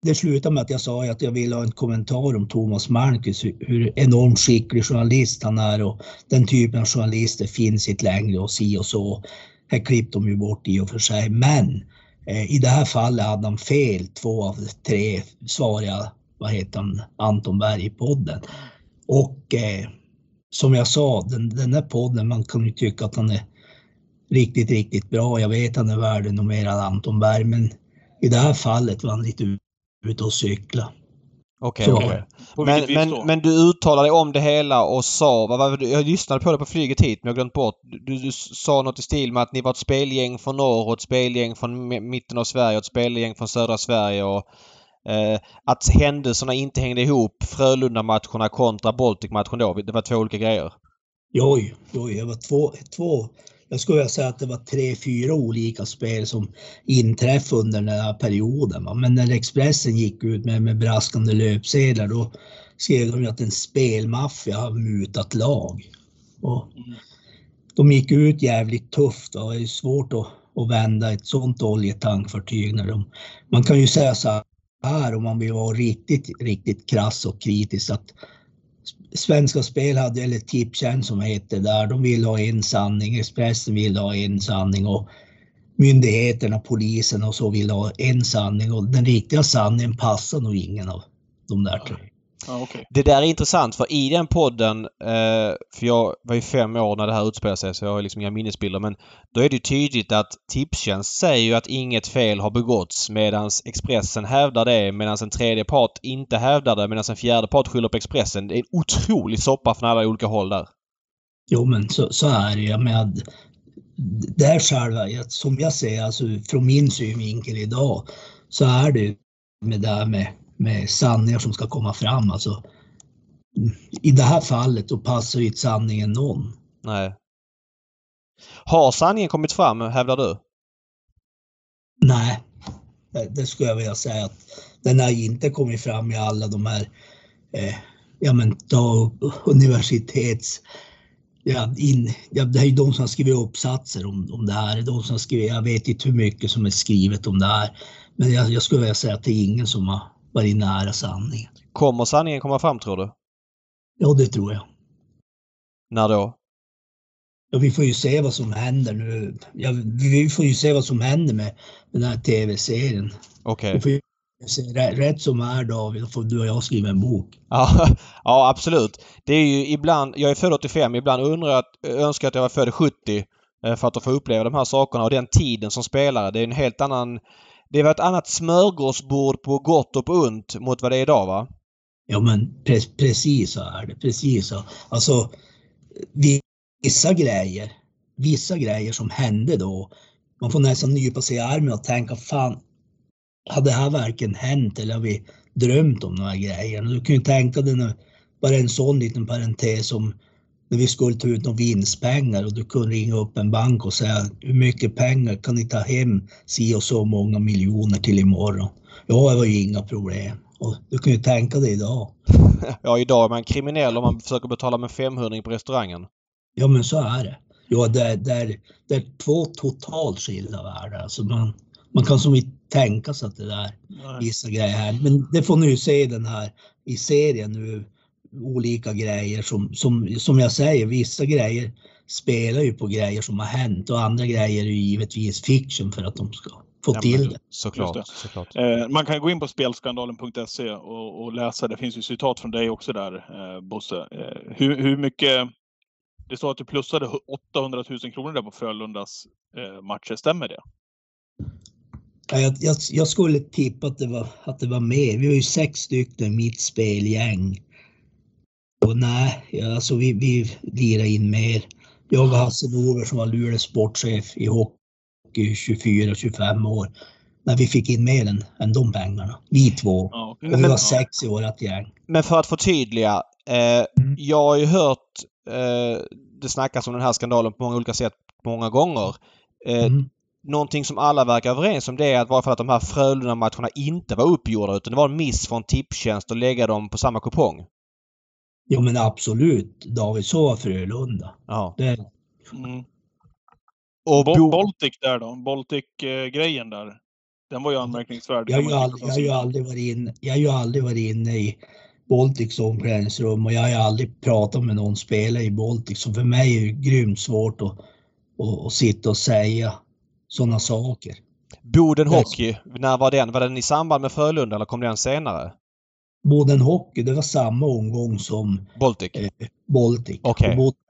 det slutade med att jag sa att jag vill ha en kommentar om Thomas Malmqvist, hur enormt skicklig journalist han är och den typen av journalister finns inte längre och si och så. Här klippte de ju bort i och för sig, men eh, i det här fallet hade de fel. Två av tre svariga, vad heter han, Anton Berg i podden. Och eh, som jag sa, den, den här podden, man kan ju tycka att han är riktigt, riktigt bra. Jag vet att han är världen och mer än Anton Berg, men i det här fallet var han lite ute ut och cykla. Okej, okay, okay. men, men, men du uttalade om det hela och sa, vad var det, jag lyssnade på det på flyget hit men jag glömt bort, du, du sa något i stil med att ni var ett spelgäng från norr och ett spelgäng från mitten av Sverige och ett spelgäng från södra Sverige och eh, att händelserna inte hängde ihop, Frölunda-matcherna kontra Baltic-matchen då, det var två olika grejer. Joj, joj, det var två, två, jag skulle säga att det var tre, fyra olika spel som inträffade under den här perioden. Va? Men när Expressen gick ut med, med braskande löpsedlar, då skrev de att en spelmaffia har mutat lag. Och de gick ut jävligt tufft. Va? Det är svårt att, att vända ett sånt oljetankfartyg. När de, man kan ju säga så här, om man vill vara riktigt, riktigt krass och kritisk, att Svenska Spel hade, eller Tipstjänst som hette där, de ville ha en sanning, Expressen ville ha en sanning och myndigheterna, polisen och så ville ha en sanning och den riktiga sanningen passar nog ingen av de där tre. Ja, okay. Det där är intressant för i den podden, för jag var ju fem år när det här utspelade sig så jag har liksom inga minnesbilder, men då är det ju tydligt att Tipstjänst säger ju att inget fel har begåtts medan Expressen hävdar det, medan en tredje part inte hävdar det, medan en fjärde part skyller på Expressen. Det är en otrolig soppa från alla olika håll där. Jo men så, så är det, jag menar det här själva, som jag säger alltså, från min synvinkel idag så är det med det här med med sanningar som ska komma fram. Alltså, i det här fallet då passar ju inte sanningen någon. Nej. Har sanningen kommit fram, hävdar du? Nej. Det skulle jag vilja säga att den har inte kommit fram i alla de här eh, ja men ta universitets ja, in, ja, det är ju de som skriver uppsatser om, om det här. De som skriver, jag vet inte hur mycket som är skrivet om det här. Men jag, jag skulle vilja säga att det är ingen som har vara nära sanningen. Kommer sanningen komma fram, tror du? Ja, det tror jag. När då? Ja, vi får ju se vad som händer nu. Ja, vi får ju se vad som händer med, med den här tv-serien. Okej. Okay. Vi får ju se rätt, rätt som är då. Då får du och jag skriva en bok. Ja, ja, absolut. Det är ju ibland, jag är född åttiofem, ibland undrar att, önskar att jag var född sjuttio för att få uppleva de här sakerna och den tiden som spelare. Det är en helt annan, det var ett annat smörgåsbord på gott och på ont mot vad det är idag, va? Ja, men pre- precis så är det. Precis så. Alltså, vi Vissa grejer, vissa grejer som hände då. Man får nästan nypa sig i armen och tänka, fan, hade det här verkligen hänt eller har vi drömt om de här grejerna? Du kan ju tänka dig nu, bara en sån liten parentes som när vi skulle ta ut några vinstpengar och du kunde ringa upp en bank och säga, hur mycket pengar kan ni ta hem, si och så många miljoner till imorgon? Ja, det var ju inga problem. Och du kan ju tänka dig idag. Ja, idag är man kriminell om man försöker betala med femhundring på restaurangen. Ja, men så är det. Ja, det är, det är, det är två totalt skilda världar. Alltså man, man kan som inte tänka sig att det där vissa grejer här. Men det får ni ju se den här i serien nu. Olika grejer som, som, som jag säger, vissa grejer spelar ju på grejer som har hänt och andra grejer är ju givetvis fiction för att de ska få ja, till men, det. Såklart, det. såklart. Eh, man kan gå in på spelskandalen punkt se och, och läsa. Det finns ju citat från dig också där, eh, Bosse. Eh, hur, hur mycket... Det står att du plussade åttahundratusen kronor där på Frölundas eh, matcher. Stämmer det? Jag, jag, jag skulle tippa att det var, att det var mer. Vi var ju sex stycken i mitt spelgäng. Och nej, alltså vi, vi lirade in mer. Jag och Hasse Dover som var Luleå sportchef i hockey tjugofyra tjugofem år. När vi fick in mer än, än de pengarna. Vi två. Ja, men, och vi var sex i vårat gäng. Men för att förtydliga. Eh, jag har ju hört... det snackas om den här skandalen på många olika sätt många gånger. Mm. Någonting som alla verkar överens om det är att varför att de här Frölunda-matcherna inte var uppgjorda utan det var en miss från Tipstjänst att lägga dem på samma kupong. Jo, men absolut. David, så var Frölunda. Ja. Det... Mm. Och Bo- Baltic där då? Baltic-grejen där. Den var ju anmärkningsvärd. Jag har ju aldrig, jag har ju aldrig varit inne, jag har ju aldrig varit inne i Baltics omklädningsrum och jag har ju aldrig pratat med någon spelare i Baltics så för mig är det grymt svårt att, att, att sitta och säga sådana saker. Boden Hockey, när var den? Var den i samband med Frölunda eller kom den senare? Boden Hockey, det var samma omgång som Baltic. Eh, Baltic. Okay. Boden,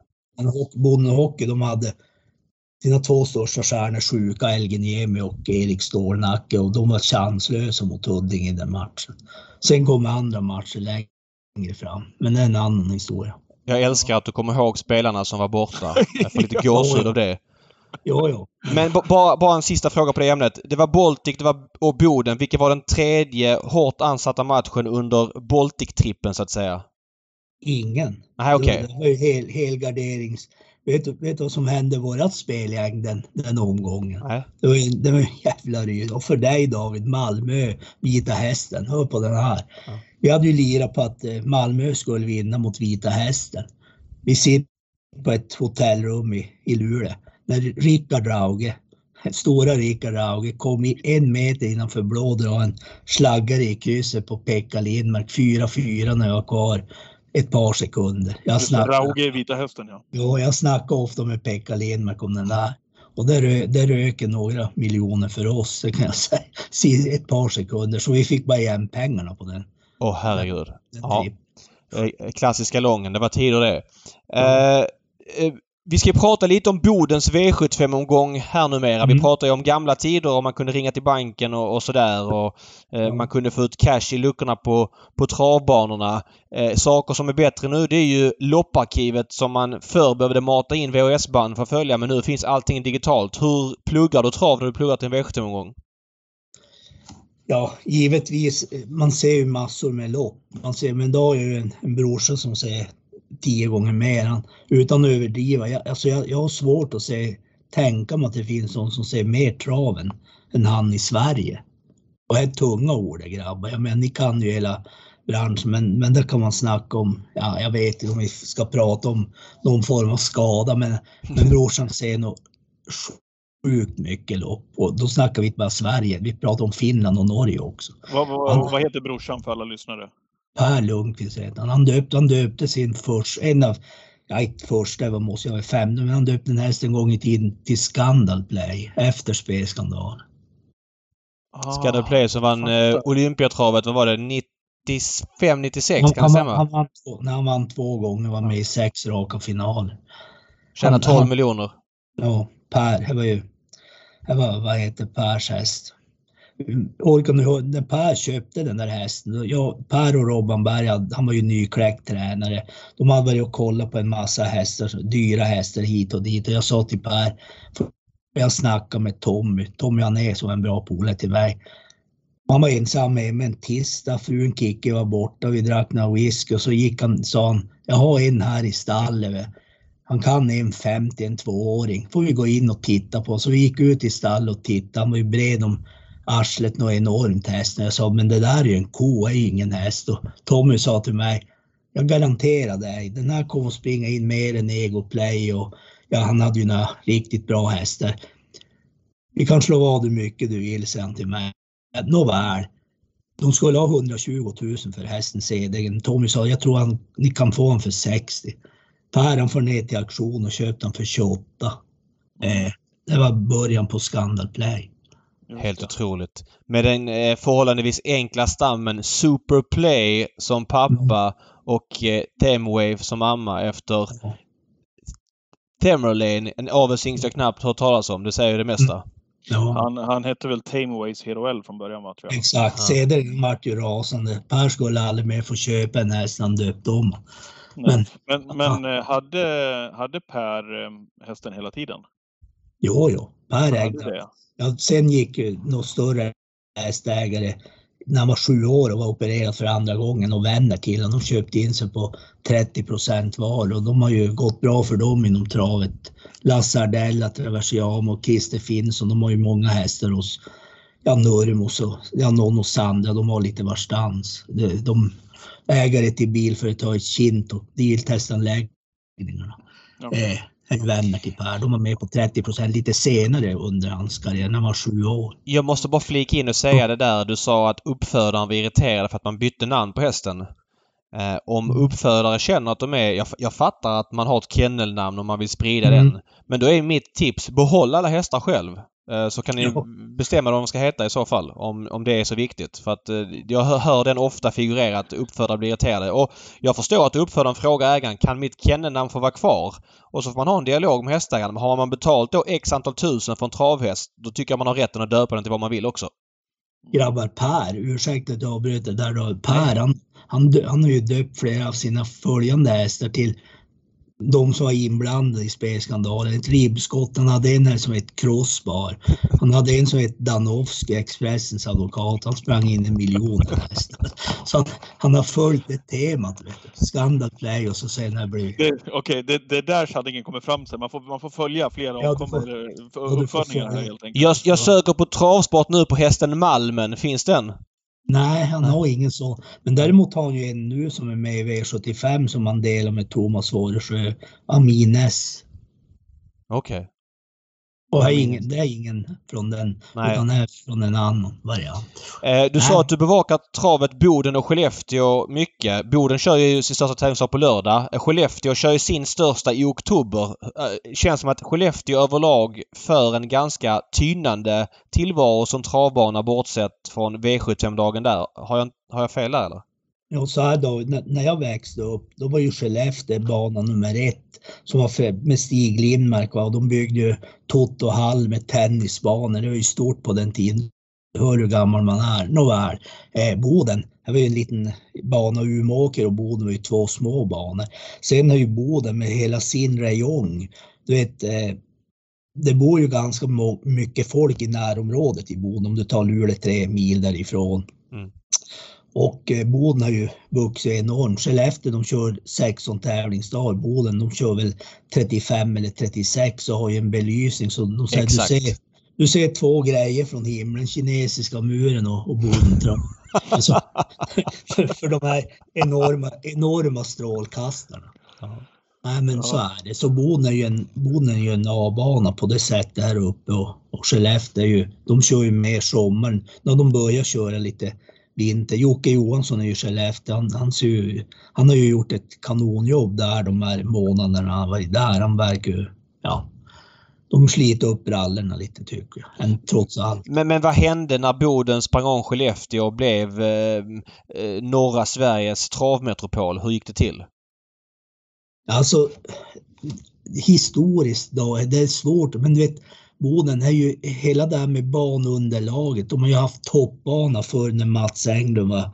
Boden Hockey, de hade sina två största stjärnor sjuka, Elgeniemi och Erik Stålnacke och de var chanslösa mot Huddinge i den matchen. Sen kommer andra matcher längre fram. Men det är en annan historia. Jag älskar att du kommer ihåg spelarna som var borta. Jag får lite gåshud av det. Jo, jo. Men b- bara, bara en sista fråga på det ämnet. Det var Baltic, det var och Boden. Vilken var den tredje hårt ansatta matchen under Baltic-trippen så att säga? Ingen. Nej, okej. Okay. Det var ju hel, helgarderings... Vet du, vet du vad som hände i vårat spelgäng den, den omgången? Nej. Det var, det var en jävla ryd. Och för dig David, Malmö, Vita Hästen. Hör på den här. Ja. Vi hade ju lirat på att Malmö skulle vinna mot Vita Hästen. Vi sitter på ett hotellrum i, i Luleå. När Rickard Rauge, stora Rickard Rauge, kom i en meter innanför blåder och en slaggare i krysset på Pekka Lindmark. fyra fyra när jag var kvar. Ett par sekunder. Jag snackar, Rauge, Vita Hästen, ja. Jo, jag snackar ofta med Pekka Lindmark om den där. Och det, rö- det röker några miljoner för oss, det kan jag säga. Se, ett par sekunder. Så vi fick bara igen pengarna på den. Åh, oh, herregud. Den, den ja. Klassiska lången, det var tid och det. Mm. Eh, vi ska prata lite om Bodens V sjuttiofem-omgång här numera. Mm. Vi pratar ju om gamla tider och man kunde ringa till banken och, och sådär. Och, eh, mm. Man kunde få ut cash i luckorna på, på travbanorna. Eh, saker som är bättre nu det är ju lopparkivet som man förr behövde mata in V H S-band för att följa. Men nu finns allting digitalt. Hur pluggar du trav när du pluggar till en V sjuttiofem-omgång? Ja, givetvis. Man ser ju massor med lopp. Man ser, men då är ju en, en brorsa som säger... tio gånger mer utan att överdriva. Jag, alltså jag, jag har svårt att se, tänka mig att det finns någon som ser mer traven än han i Sverige. Och det är tunga ord grabbar. Jag menar, ni kan ju hela branschen men, men där kan man snacka om, ja, jag vet inte om vi ska prata om någon form av skada men, men brorsan ser nog sjukt mycket lopp. Och då snackar vi inte bara Sverige, vi pratar om Finland och Norge också. Vad, vad, han, vad heter brorsan för alla lyssnare? Per Lundqvist heter han. Han döpte, han döpte sin först, en av, ja inte först, det var måste jag vara fem, men han döpte den hästen en gång i tiden till Scandal Play, efter spelskandal. Ah, Scandal Play som vann eh, Olympiatravet, vad var det, nittiofem nittiosex han, kan det stämma? Han, han, han, han vann två gånger, var med i sex raka finaler. Tjänar tolv miljoner. Ja, Per, det var ju, det var, vad heter Pers häst? Orkar nu, när Per köpte den där hästen, jag, Per och Robban Berg, han var ju nykläckt tränare. De hade varit och kollat på en massa hästar, dyra hästar hit och dit. Och jag sa till Per, jag snackade med Tommy, Tommy han är som en bra polare till mig. Han var ensam med mig en tisdag, frun Kicki var borta, vi drack några whisky och så gick han, sa han, jag har en här i stallet. Han kan en femtio, en tvååring. Får vi gå in och titta på. Så vi gick ut i stall och tittade. Han var ju bred om arslet, något enormt häst. Jag sa, men det där är ju en ko, är ingen häst. Och Tommy sa till mig, jag garanterar dig, den här kommer att springa in mer än Ego Play. Och, ja, han hade ju några riktigt bra hästar. Vi kan slå vad du mycket du vill, sen till mig. Nåväl, de skulle ha hundratjugo tusen för hästen C D. Tommy sa, jag tror han, ni kan få honom för sextio. Per han får ner till auktion och köpte han för tjugoåtta. Eh, det var början på Scandal Play. Helt otroligt. Med den eh, förhållandevis enkla stammen Super Play som pappa och eh, Temwave som mamma efter Tamerlane, en avelshingst jag knappt hört talas om. Det säger ju det mesta. Mm. Ja. Han, han hette väl Tameways Heroel från början, va, tror jag. Exakt. Ja. Sedan var det ju rasande. Per skulle aldrig mer få köpa en häst han döpte om. Men, men, men hade, hade Per hästen hela tiden? Jo, jo. Per ägde. Ja, sen gick ju någon större hästägare när han var sju år och var opererad för andra gången och vänner till honom. De köpte in sig på trettio procent var och de har ju gått bra för dem inom travet. Lasse Ardella, Traversiamo och Christer Finnsson, de har ju många hästar hos ja, Nurmos och ja, någon och Sandra. De har lite varstans. De... de ägare till bilföretaget Kint och biltestanläggningarna. Ja. Eh, en vänner till Per. De var med på trettio procent lite senare under hans karriär när han var sju år. Jag måste bara flika in och säga det där. Du sa att uppfödaren var irriterad för att man bytte namn på hästen. Eh, om uppfödare känner att de är... Jag, jag fattar att man har ett kennelnamn om man vill sprida mm. den. Men då är mitt tips, behåll alla hästar själv. Så kan ni bestämma vad de ska heta i så fall, om, om det är så viktigt. För att jag hör den ofta figurera att uppfödaren blir irriterade. Och jag förstår att uppfödaren frågar ägaren, kan mitt kennelnamn få vara kvar? Och så får man ha en dialog med hästägaren. Men har man betalt då x antal tusen för en travhäst, då tycker jag man har rätten att döpa den till vad man vill också. Grabbar, Per, ursäkta att jag avbryter där då. Per, han, han, han har ju döpt flera av sina följande hästar till... de som var inblandade i spelskandalen. Ett ribbskott, han hade en här som ett crossbar. Han hade en som ett Danowski, Expressens advokat. Han sprang in en miljon nästan. Så han, han har följt det temat. Scandal Play och så senare blev det. Okej, okay, det, det där hade ingen kommit fram till. Man får, man får följa flera ja, omkommande uppföljningar här helt enkelt. Jag, jag söker på travsport nu på hästen Malmen. Finns den? Nej, han har ingen sån. Men däremot har han ju en nu som är med i V sjuttiofem som han delar med Thomas Våresjö, Amines. Okej. Okay. Och det är, ingen, det är ingen från den, nej, utan är från en annan variant. Eh, du nej. sa att du bevakar travet Boden och Skellefteå mycket. Boden kör ju sin största tävlingsdag på lördag. Skellefteå kör ju sin största i oktober. Känns som att Skellefteå överlag för en ganska tynande tillvaro som travbana bortsett från V sjuttiofem-dagen där. Har jag, har jag fel där eller? Ja, så här då, när jag växte upp, då var ju Skellefteå bana nummer ett som var för, med Stig Lindmark, va? Och de byggde ju Toto Hall med tennisbanor, det var ju stort på den tiden. Hör hur gammal man är. Nåväl, eh, Boden, det var ju en liten bana, Umeåker och Boden var ju två små banor. Sen har ju Boden med hela sin rejong, du vet... Eh, det bor ju ganska må- mycket folk i närområdet i Boden, om du tar Luleå tre mil därifrån. Mm. Och Boden har ju vuxit enormt. Skellefteå de kör sexton tävlingsdagar. Boden de kör väl trettiofem eller trettiosex och har ju en belysning. Så de säger, du, ser, du ser två grejer från himlen. Kinesiska muren och, och Boden. Alltså, för, för de här enorma, enorma strålkastarna. Ja. Nej, men ja. Så är det. Så Boden är ju en, Boden är ju en A-bana på det sättet här uppe. Och, och Skellefteå är ju, de kör ju mer sommaren. När de börjar köra lite vinter. Jocke Johansson är ju Skellefteå. Han, han, ju, han har ju gjort ett kanonjobb där de här månaderna han var där. Han verkar ju, ja, de sliter upp brallorna lite tycker jag. Men, trots allt. Men, men vad hände när Boden sprang om Skellefteå och blev eh, norra Sveriges travmetropol? Hur gick det till? Alltså historiskt då, det är svårt, men du vet Boden är ju hela där med banunderlaget. De har ju haft toppbana förr när Mats Engblom var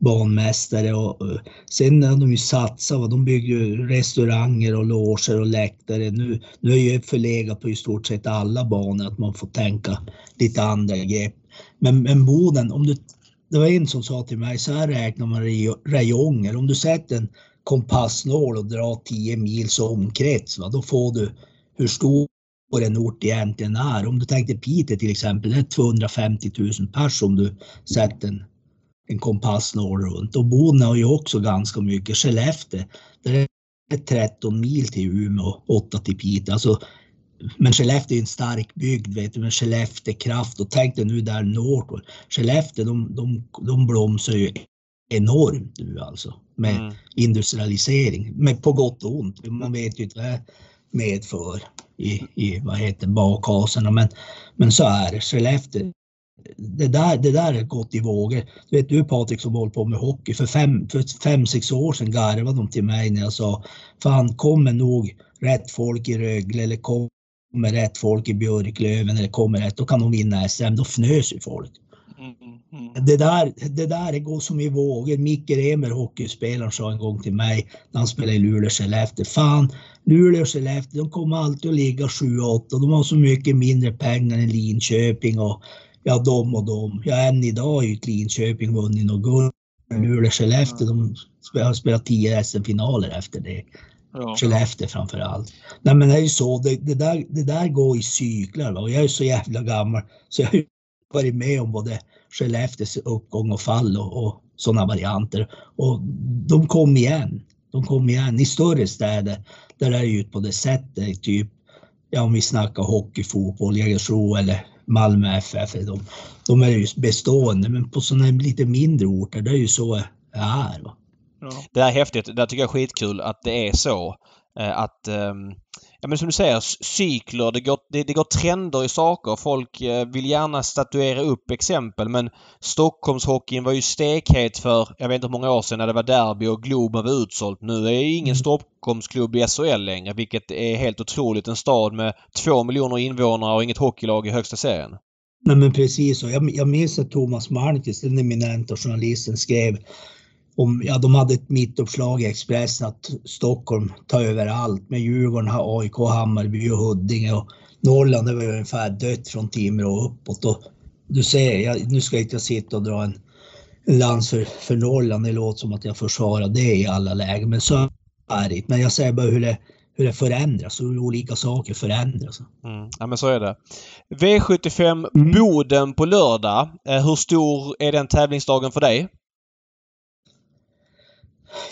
banmästare och, och sen har de ju satsat, va? De bygger ju restauranger och loger och läktare. Nu, nu är ju förlegat på i stort sett alla banor att man får tänka lite andra grepp. Men, men Boden, om du, det var en som sa till mig så här räknar man rajonger. Om du sätter en kompassnål och dra tio mils omkrets, va? Då får du hur stor en ort egentligen är. Om du tänkte Piteå till exempel, det är tvåhundrafemtiotusen pers om du sätter en, en kompassnål runt. Och Boden har ju också ganska mycket. Skellefteå, det är tretton mil till Umeå, åtta till Piteå. Alltså, men Skellefteå är en stark bygd, vet du, men Skellefteå kraft, och tänk dig nu där norr. Skellefteå, de, de, de blomsar ju enormt nu alltså med mm. industrialisering, men på gott och ont. Man vet ju inte vad det medför i, i vad heter bakhaserna, men, men så är det. Skellefteå, det där, det där är gått i vågor. Du vet du Patrik som håller på med hockey, för fem, för fem, sex år sedan garvade de till mig när jag sa fan kommer nog rätt folk i Rögle eller kommer rätt folk i Björklöven eller kommer rätt, då kan de vinna S M, då fnös ju folk. Mm. Det där, det där går som i vågor. Micke Remer, hockeyspelaren, sa en gång till mig när han spelade i Luleå och Skellefteå. Fan, Luleå och Skellefteå, de kommer alltid att ligga sju åtta. De har så mycket mindre pengar än Linköping och ja, de och de. Ja, än idag är ju Linköping vunnit något guld. Luleå och Skellefteå, de har spelat tio S M-finaler efter det. Ja. Skellefteå framförallt. Nej, men det är ju så. Det, det, där, det där går i cyklar. Va? Och jag är så jävla gammal så jag varit med om både Skellefteås uppgång och fall och, och sådana varianter. Och de kom igen. De kom igen i större städer. Där är det ju på det sättet. Typ, ja, om vi snackar hockey, fotboll, Jägersro eller Malmö F F. De, de är ju bestående. Men på sådana lite mindre orter, det är ju så det är. Va? Det är häftigt. Det tycker jag är skitkul att det är så. Att... Um... Ja, men som du säger, cykler, det går, det, det går trender i saker. Folk eh, vill gärna statuera upp exempel, men Stockholmshockeyn var ju stekhet för, jag vet inte hur många år sedan, när det var derby och Globen var utsålt. Nu är det ingen Stockholmsklubb i S H L längre, vilket är helt otroligt. En stad med två miljoner invånare och inget hockeylag i högsta serien. Nej, men precis. Jag, jag minns att Thomas Malmqvist, den eminenta journalisten, skrev om, ja, de hade ett mittuppslag i Expressen att Stockholm tar över allt med Djurgården, A I K, Hammarby och Huddinge, och Norrland är väl ungefär dött från Timrå och uppåt. Och du ser, jag, nu ska jag inte sitta och dra en, en lans för, för Norrland, det låter som att jag försvarar det i alla lägen, men så är det. Men jag säger bara hur det, hur det förändras, hur olika saker förändras. Mm. Ja, men så är det. V sjuttiofem mm. Boden på lördag, hur stor är den tävlingsdagen för dig?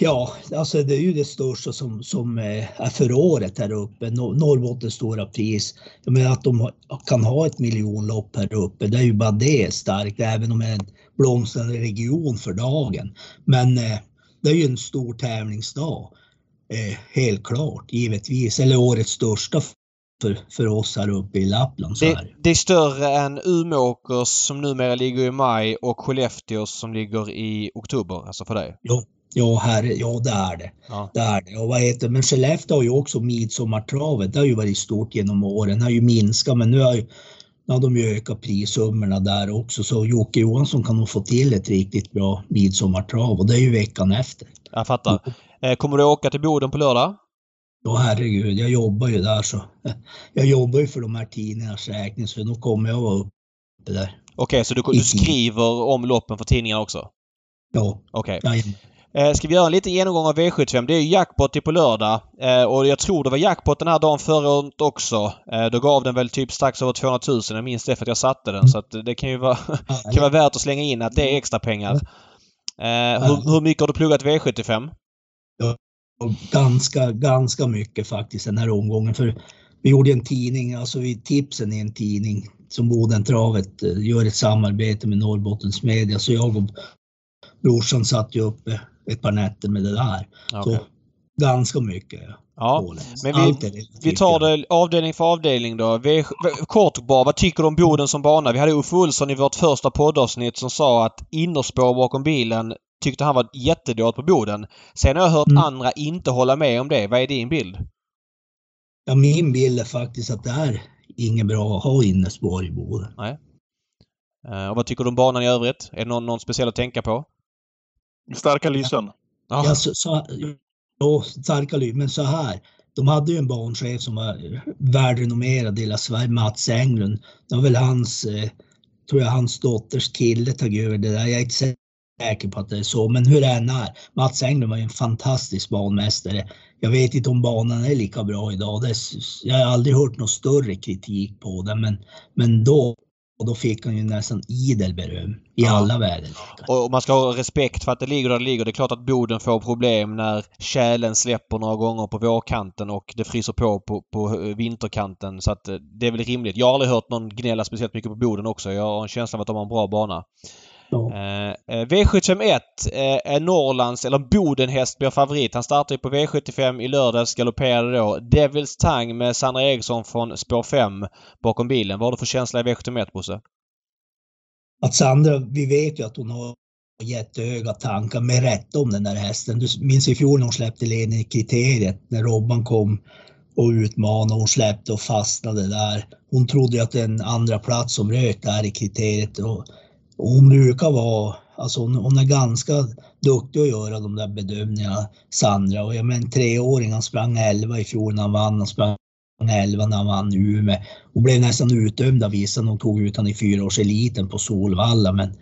Ja, alltså det är ju det största som, som är för året här uppe. Norrbottens stora pris. Jag menar att de kan ha ett miljonlopp här uppe. Det är ju bara det starkt, även om det är en blomstrande region för dagen. Men eh, det är ju en stor tävlingsdag. Eh, helt klart, givetvis. Eller årets största för, för oss här uppe i Lappland. Så här. Det, det är större än Umeåkers som numera ligger i maj och Skellefteås som ligger i oktober, alltså för dig. Ja. Ja, här, ja, det är det. Ja. Det är det. Och vad heter, men Skellefteå har ju också midsommartravet. Det har ju varit stort genom åren. Det har ju minskat, men nu har, ju, nu har de ju ökat prissummerna där också. Så Jocke Johansson kan nog få till ett riktigt bra midsommartrav. Och det är ju veckan efter. Jag fattar. Kommer du åka till Boden på lördag? Ja, herregud. Jag jobbar ju där. Så. Jag jobbar ju för de här tidningarnas räkning, så då kommer jag vara uppe där. Okej, okay, så du, du skriver om loppen för tidningarna också? Ja. Okej. Okay. Ska vi göra en liten genomgång av V sjuttiofem? Det är ju jackpot till på lördag. Och jag tror det var jackpot den här dagen förra året också. Då gav den väl typ strax över tvåhundratusen. Jag minns det för att jag satte den. Så att det kan ju vara, kan vara värt att slänga in att det är extra pengar. Hur, hur mycket har du pluggat V sjuttiofem? ganska, ganska mycket faktiskt den här omgången. För vi gjorde en tidning, alltså vi tipsen i en tidning som Bodentravet gör ett samarbete med Norrbottens media. Så jag och brorsan satt ju uppe ett par nätter med det där. Okay. Så ganska mycket. Ja, men vi, vi tar det avdelning för avdelning då. Vi, kort bara, vad tycker du om Boden som bana? Vi hade Uffe Olsson i vårt första poddavsnitt som sa att innerspår bakom bilen tyckte han var jättedåligt på Boden. Sen har jag hört mm. andra inte hålla med om det. Vad är din bild? Ja, min bild är faktiskt att det är inget bra att ha innerspår i Boden. Nej. Och vad tycker du om banan i övrigt? Är det någon, någon speciell att tänka på? Starka lysen. Ja, ja så, så och starka liv, men så här. De hade ju en banchef som var världsrenommerad i hela Sverige, Mats Englund. Det var väl hans, eh, tror jag hans dotters kille tog över det där. Jag är inte säker på att det är så, men hur det än är. Mats Englund var ju en fantastisk banmästare. Jag vet inte om banan är lika bra idag. Det är, jag har aldrig hört någon större kritik på den, men, men då... Och då fick han ju nästan idel beröm i ja. alla världen. Och man ska ha respekt för att det ligger där det ligger. Det är klart att Boden får problem när kärlen släpper några gånger på vårkanten och det fryser på på, på vinterkanten. Så att det är väl rimligt. Jag har aldrig hört någon gnälla speciellt mycket på Boden också. Jag har en känsla av att de har en bra bana. Ja. Eh, V sjuttiofem ett eh, är Norrlands, eller Bodenhäst blir favorit. Han startar ju på V sjuttiofem i lördags, galopperade då. Devils Tang med Sandra Eriksson från spår fem bakom bilen. Vad har du för känsla i V sjuttiofem ett, Bosse? Att Sandra, vi vet ju att hon har jättehöga tankar med rätt om den där hästen. Du minns i fjol när hon släppte ledningen i kriteriet när Robban kom och utmanade. Hon släppte och fastnade där. Hon trodde ju att en andra plats som rök där i kriteriet och hon brukar vara, alltså hon, hon är ganska duktig att göra de där bedömningarna, Sandra. Och jag men treåring, han sprang elva i fjol när han vann, han sprang elva när han vann Umeå. Hon blev nästan utdömd av vissa, hon tog ut han i fyraårseliten på Solvalla, men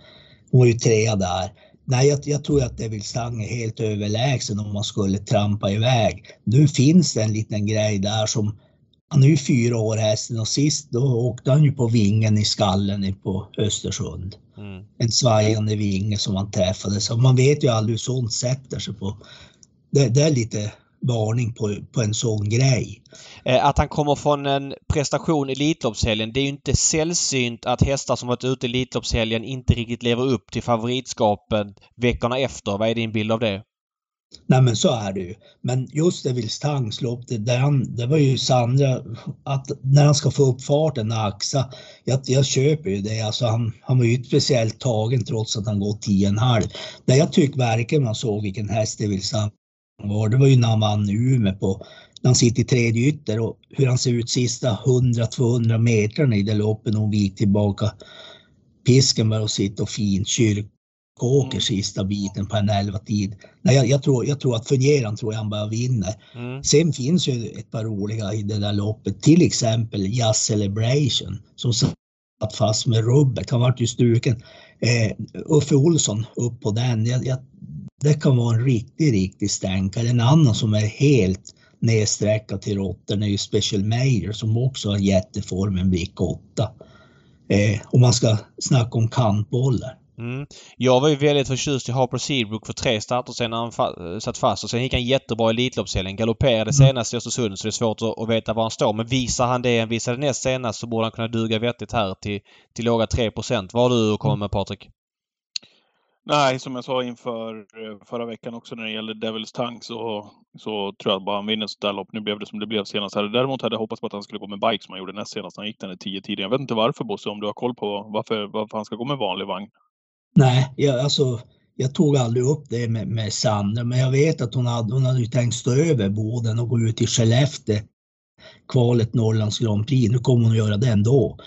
hon var ju trea där. Nej, jag, jag tror att Devils Tang är helt överlägsen om man skulle trampa iväg. Nu finns det en liten grej där som... Han är ju fyra år hästen och sist då åkte han ju på vingen i skallen på Östersund. Mm. En svajande vinge som han träffade. Så man vet ju aldrig hur sånt sätter sig på. Det, det är lite varning på, på en sån grej. Att han kommer från en prestation i Elitloppshelgen, det är ju inte sällsynt att hästar som varit ute i Elitloppshelgen inte riktigt lever upp till favoritskapen veckorna efter. Vad är din bild av det? Nej, men så är det ju. Men just Devils Tangs lopp, det, där han, det var ju Sandra, att när han ska få upp farten och axa, jag, jag köper ju det. Alltså han, han var ju speciellt tagen trots att han gått tio och en halv. Där jag tycker verkligen man såg vilken häst Devils Tang var, det var ju när han vann Umeå på, när han sitter i tredje ytter och hur han ser ut sista hundra till tvåhundra metrarna i det loppet och vik tillbaka pisken och sitter och fint kyrk. Åker sista biten på en elva tid. Nej, jag, jag, tror, jag tror att fungerar tror jag han bara vinner. Mm. Sen finns ju ett par roliga i det där loppet. Till exempel Jazz Celebration som satt fast med rubbet. Han vart ju struken. Eh, Uffe Olsson upp på den. Jag, jag, det kan vara en riktig, riktig stänkare. En annan som är helt nedsträckad till råttorna är ju Special Major som också har jätteformen blick åtta. Eh, och man ska snacka om kantbollar. Mm. Jag var ju väldigt förtjust i Harper Seabrook för tre starter sen när han fa- satt fast och sen gick han jättebra i Elitloppshelgen, galopperade mm. senast i Östersund så det är svårt att, att veta var han står, men visar han det han visade näst senast så borde han kunna duga vettigt här till, till låga tre procent. Vad har du att komma med, Patrik? Nej, som jag sa inför förra veckan också när det gäller Devils Tang så, så tror jag bara han vinner sådär lopp. Nu blev det som det blev senast här. Däremot hade jag hoppats på att han skulle gå med bike som han gjorde näst senast. Han gick den i tio tiden. Jag vet inte varför, Bosse, om du har koll på varför, varför han ska gå med vanlig vagn. Nej, jag, alltså, jag tog aldrig upp det med, med Sandra. Men jag vet att hon hade, hon hade ju tänkt stå över Boden och gå ut i Skellefteå. Kvalet Norrlands Grand Prix. Nu kommer hon att göra det ändå.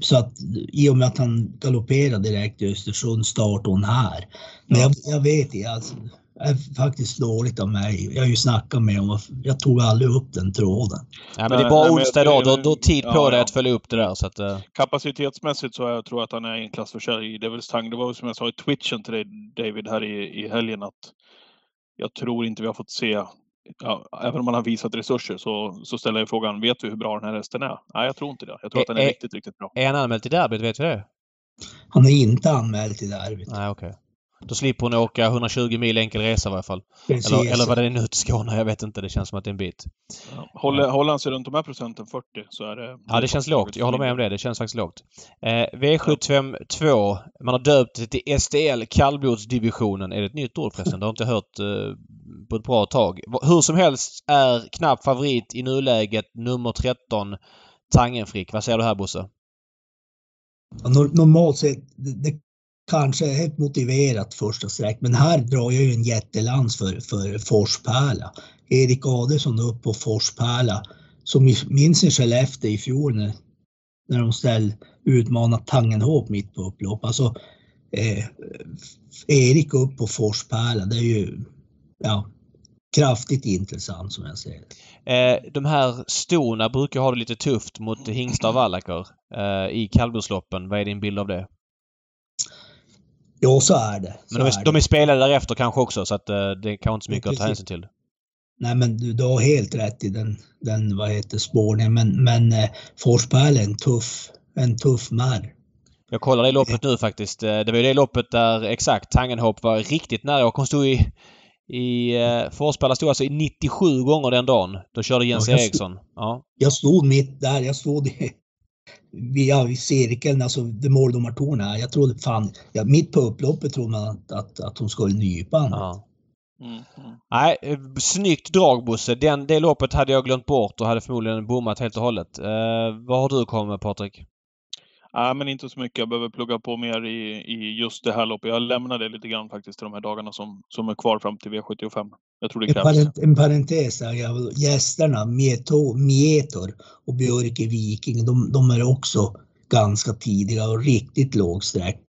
Så att i och med att han galopperar direkt i Östersund startar hon här. Men jag, jag vet ju alltså, är faktiskt dåligt av mig. Jag har ju snackat med om jag tog aldrig upp den tråden. Ja, men det är bara onsdag idag. Då, då tid på ja, dig att följa upp det där. Så att, uh... kapacitetsmässigt så jag tror att han är en klass för sig. Det är väl Tang. Det var som jag sa i Twitchen till dig, David, här i, i helgen att jag tror inte vi har fått se. Ja, även om man har visat resurser så, så ställer jag frågan, vet du hur bra den här resten är? Nej, jag tror inte det. Jag tror e- att den är e- riktigt, riktigt bra. Är han anmäld till derbyt, vet du det? Han är inte anmäld till derbyt. Nej, okej. Okay. Då slipper hon åka hundratjugo mil enkel resa i varje fall. Precis. Eller, eller vad det är nu till Skåne, jag vet inte. Det känns som att det är en bit. Ja. Håller, håller han sig runt de här procenten fyrtio så är det... Ja, det känns lågt. Jag håller med om det. Det känns faktiskt lågt. Eh, V sjuttiofem två. Man har döpt det till S T L, kallblodsdivisionen. Är det ett nytt ord förresten? Det har jag inte hört eh, på ett bra tag. Hur som helst är knapp favorit i nuläget nummer tretton, Tangenfrick. Vad säger du här, Bosse? Ja, normalt sett... Det, det... Kanske helt motiverat första sträck, men här drar jag ju en jättelans för, för Forspärla. Erik Adelsson upp på Forspärla, som minns i Skellefteå i fjol när, när de ställde utmanat Tangenhop mitt på upplopp. Alltså, eh, Erik upp på Forspärla, det är ju ja, kraftigt intressant som jag säger. Eh, de här storna brukar ha det lite tufft mot hingstar och vallaker eh, i kallblodsloppen. Vad är din bild av det? Ja, så är det. Så men de är, är, de är spelade därefter kanske också, så att uh, det kan inte så mycket ja, att ta hänsyn till. Nej, men du, du har helt rätt i den, den vad heter spårningen. Men, men uh, Forspärla är en tuff, en tuff mär. Jag kollar det loppet nu faktiskt. Det var ju det loppet där exakt Tangenhop var riktigt nära. Jag kom stå i, i uh, Forspärla stod alltså i nittiosju gånger den dagen. Då körde Jens ja, Eriksson. Stod, ja. Jag stod mitt där, jag stod i via cirkeln, alltså det måldomartorna. Jag trodde fan, ja, mitt på upploppet tror man att, att, att hon skulle nypa annat. Ja. Mm. Nej, snyggt drag, Bosse. Den, det loppet hade jag glömt bort och hade förmodligen bommat helt och hållet. Eh, vad har du kommit med, Patrik? Nej, men inte så mycket. Jag behöver plugga på mer i, i just det här loppet. Jag lämnar det lite grann faktiskt till de här dagarna som, som är kvar fram till V sjuttiofem. Jag tror det krävs. En, en parentes här. Ja, gästerna, Mieto, Mietor och Björke Viking, de, de är också ganska tidiga och riktigt lågsträckade.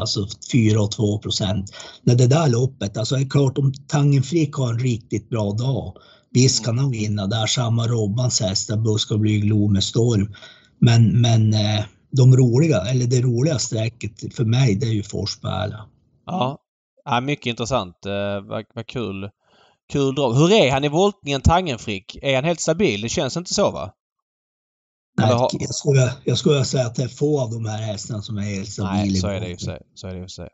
Alltså fyra och två procent. När det där loppet, alltså är klart om Tangenfrick har en riktigt bra dag. Visst kan han vinna där. Samma Robbans hästar, Busk och Blyglo med storm. Men, men... Eh, de roliga, eller det roliga sträcket för mig, det är ju Forspärla. Ja. Ja, mycket intressant. Eh, vad, vad kul. Kul drag. Hur är han i voltningen, Tangenfrick? Är han helt stabil? Det känns inte så, va? Nej, har... jag, skulle, jag skulle säga att det är få av de här hästarna som är helt stabila. Nej, så är det ju för sig. Så är det ju för sig.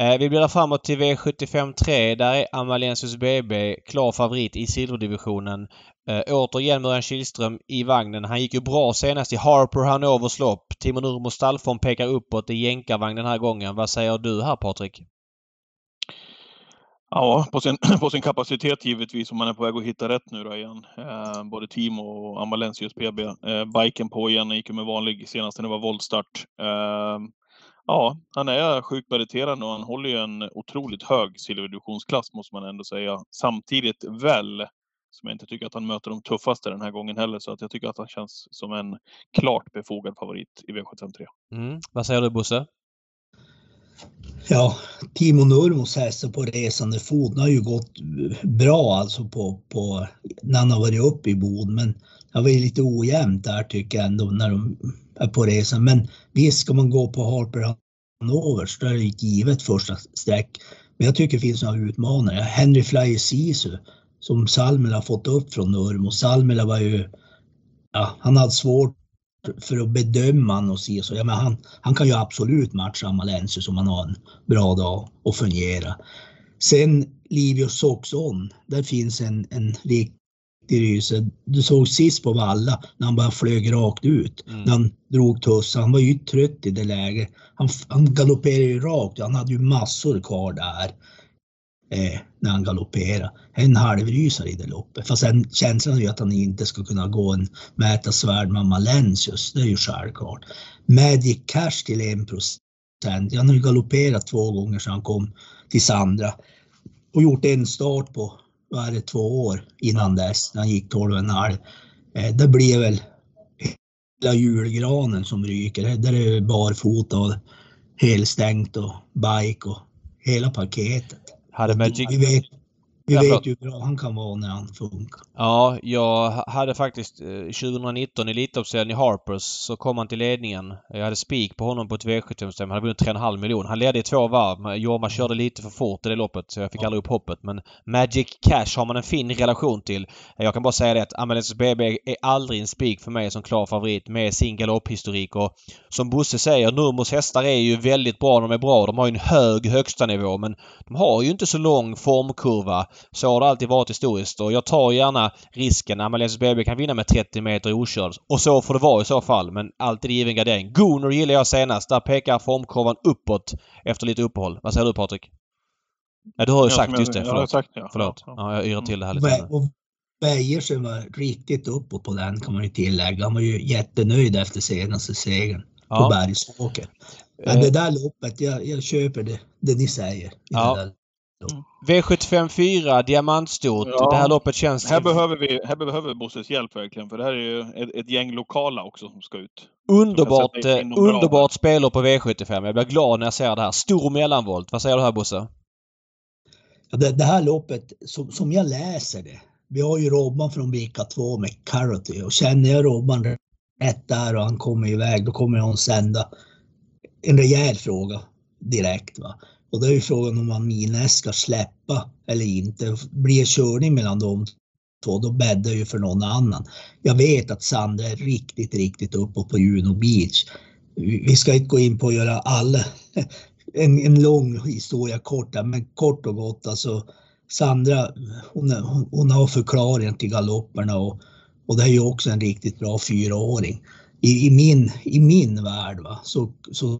Eh, vi blir framåt till V sjuttiofem tre. Där är Amalensius B B klar favorit i silverdivisionen. Eh, återigen Mörjan Kihlström i vagnen. Han gick ju bra senast i Harper Hanovers lopp. Timon Urmos stallform pekar uppåt i jänkarvagn den här gången. Vad säger du här, Patrik? Ja, på sin, på sin kapacitet givetvis, om man är på väg att hitta rätt nu då igen. Eh, både Timo och Amalensius B B. Eh, biken på igen, gick ju med vanlig senast när det var voltstart. Eh, Ja, han är sjukt meriterande och han håller ju en otroligt hög silverdivisionsklass måste man ändå säga. Samtidigt väl, som jag inte tycker att han möter de tuffaste den här gången heller. Så att jag tycker att han känns som en klart befogad favorit i V sjuttiofem tre. Mm. Vad säger du, Bosse? Ja, Timon Urmos hästar på resande fot har ju gått bra alltså på, på när han har varit uppe i Bod. Men det var ju lite ojämnt där tycker jag ändå när de... på resan, men visst ska man gå på Harper Hanovers, där är det givet första sträck, men jag tycker det finns några utmanare. Henry Flyer Sisu som Salmela har fått upp från Urm, och Salmela var ju ja, han hade svårt för att bedöma han och Sisu, ja, men han, han kan ju absolut matcha Amalensius om han har en bra dag och fungera. Sen Livio Soxon, där finns en, en riktig rysen. Du såg sist på Valla när han bara flög rakt ut. Mm. När han drog tussen. Han var ju trött i det läget. Han, han galopperade ju rakt. Han hade ju massor kvar där. Eh, när han galopperade. En halvrysare i det loppet. Fast sen känslan är ju att han inte ska kunna gå en mäta svärd med Amalensius. Det är ju självklart. Magic Cash till en procent. Han har ju galopperat två gånger sedan han kom till Sandra. Och gjort en start på var det två år innan dess när han gick tolv och en halv. Eh, det blev väl hela julgranen som ryker. Det där är barfota och helstängt och bike och hela paketet. Hade Magic... vi, vet, Vi jag vet pratar. ju hur bra han kan vara när han funkar. Ja, jag hade faktiskt tjugonitton i elitloppsserien i Harpers så kom han till ledningen. Jag hade spik på honom på ett V sjuttiofem. Han hade vunnit tre komma fem miljoner. Han ledde i två varv. Jorma körde lite för fort i det loppet så jag fick ja. aldrig upp hoppet. Men Magic Cash har man en fin relation till. Jag kan bara säga det att Amalensis B B är aldrig en spik för mig som klar favorit med sin galopphistorik. Och som Bosse säger, Nurmos hästar är ju väldigt bra när de är bra. De har ju en hög högsta nivå men de har ju inte så lång formkurva. Så har det alltid varit historiskt och jag tar gärna risken. Amalensis B B kan vinna med trettio meter okörd. Och så får det vara i så fall. Men alltid given gardering. Gunnar gillar jag senast. Där pekar formkurvan uppåt efter lite uppehåll. Vad säger du, Patrik? Ja, du har ju sagt just det. Förlåt. Jag har sagt, ja. Förlåt. Ja, jag yrar till det här lite. Och Beijer sig var riktigt uppåt på den kan man ju tillägga. Han var ju jättenöjd efter senaste segern på ja. Bergsåker. Men det där loppet, jag, jag köper det, det ni säger. Ja. Det V sjuttiofem fyra, diamantstort. Ja. Det här loppet känns... Här behöver vi, här behöver vi Bosses hjälp verkligen. För det här är ju ett, ett gäng lokala också som ska ut. Underbart, underbart spelare på V sjuttiofem. Jag blir glad när jag ser det här. Stor mellanvolt. Vad säger du här, Bosse? Ja, det, det här loppet, som, som jag läser det. Vi har ju Robban från Vika två med Karate. Och känner jag Robban rätt där och han kommer iväg, då kommer han sända en rejäl fråga direkt, va? Och det är ju frågan om Amine ska släppa eller inte. Blir körning mellan de två, då bäddar ju för någon annan. Jag vet att Sandra är riktigt, riktigt uppe på Juno Beach. Vi ska inte gå in på att göra alla en, en lång historia kort där, men kort och gott. Alltså, Sandra, hon, hon, hon har förklaringen till galopperna och, och det är ju också en riktigt bra fyraåring. I, i, min, i min värld, va? Så... så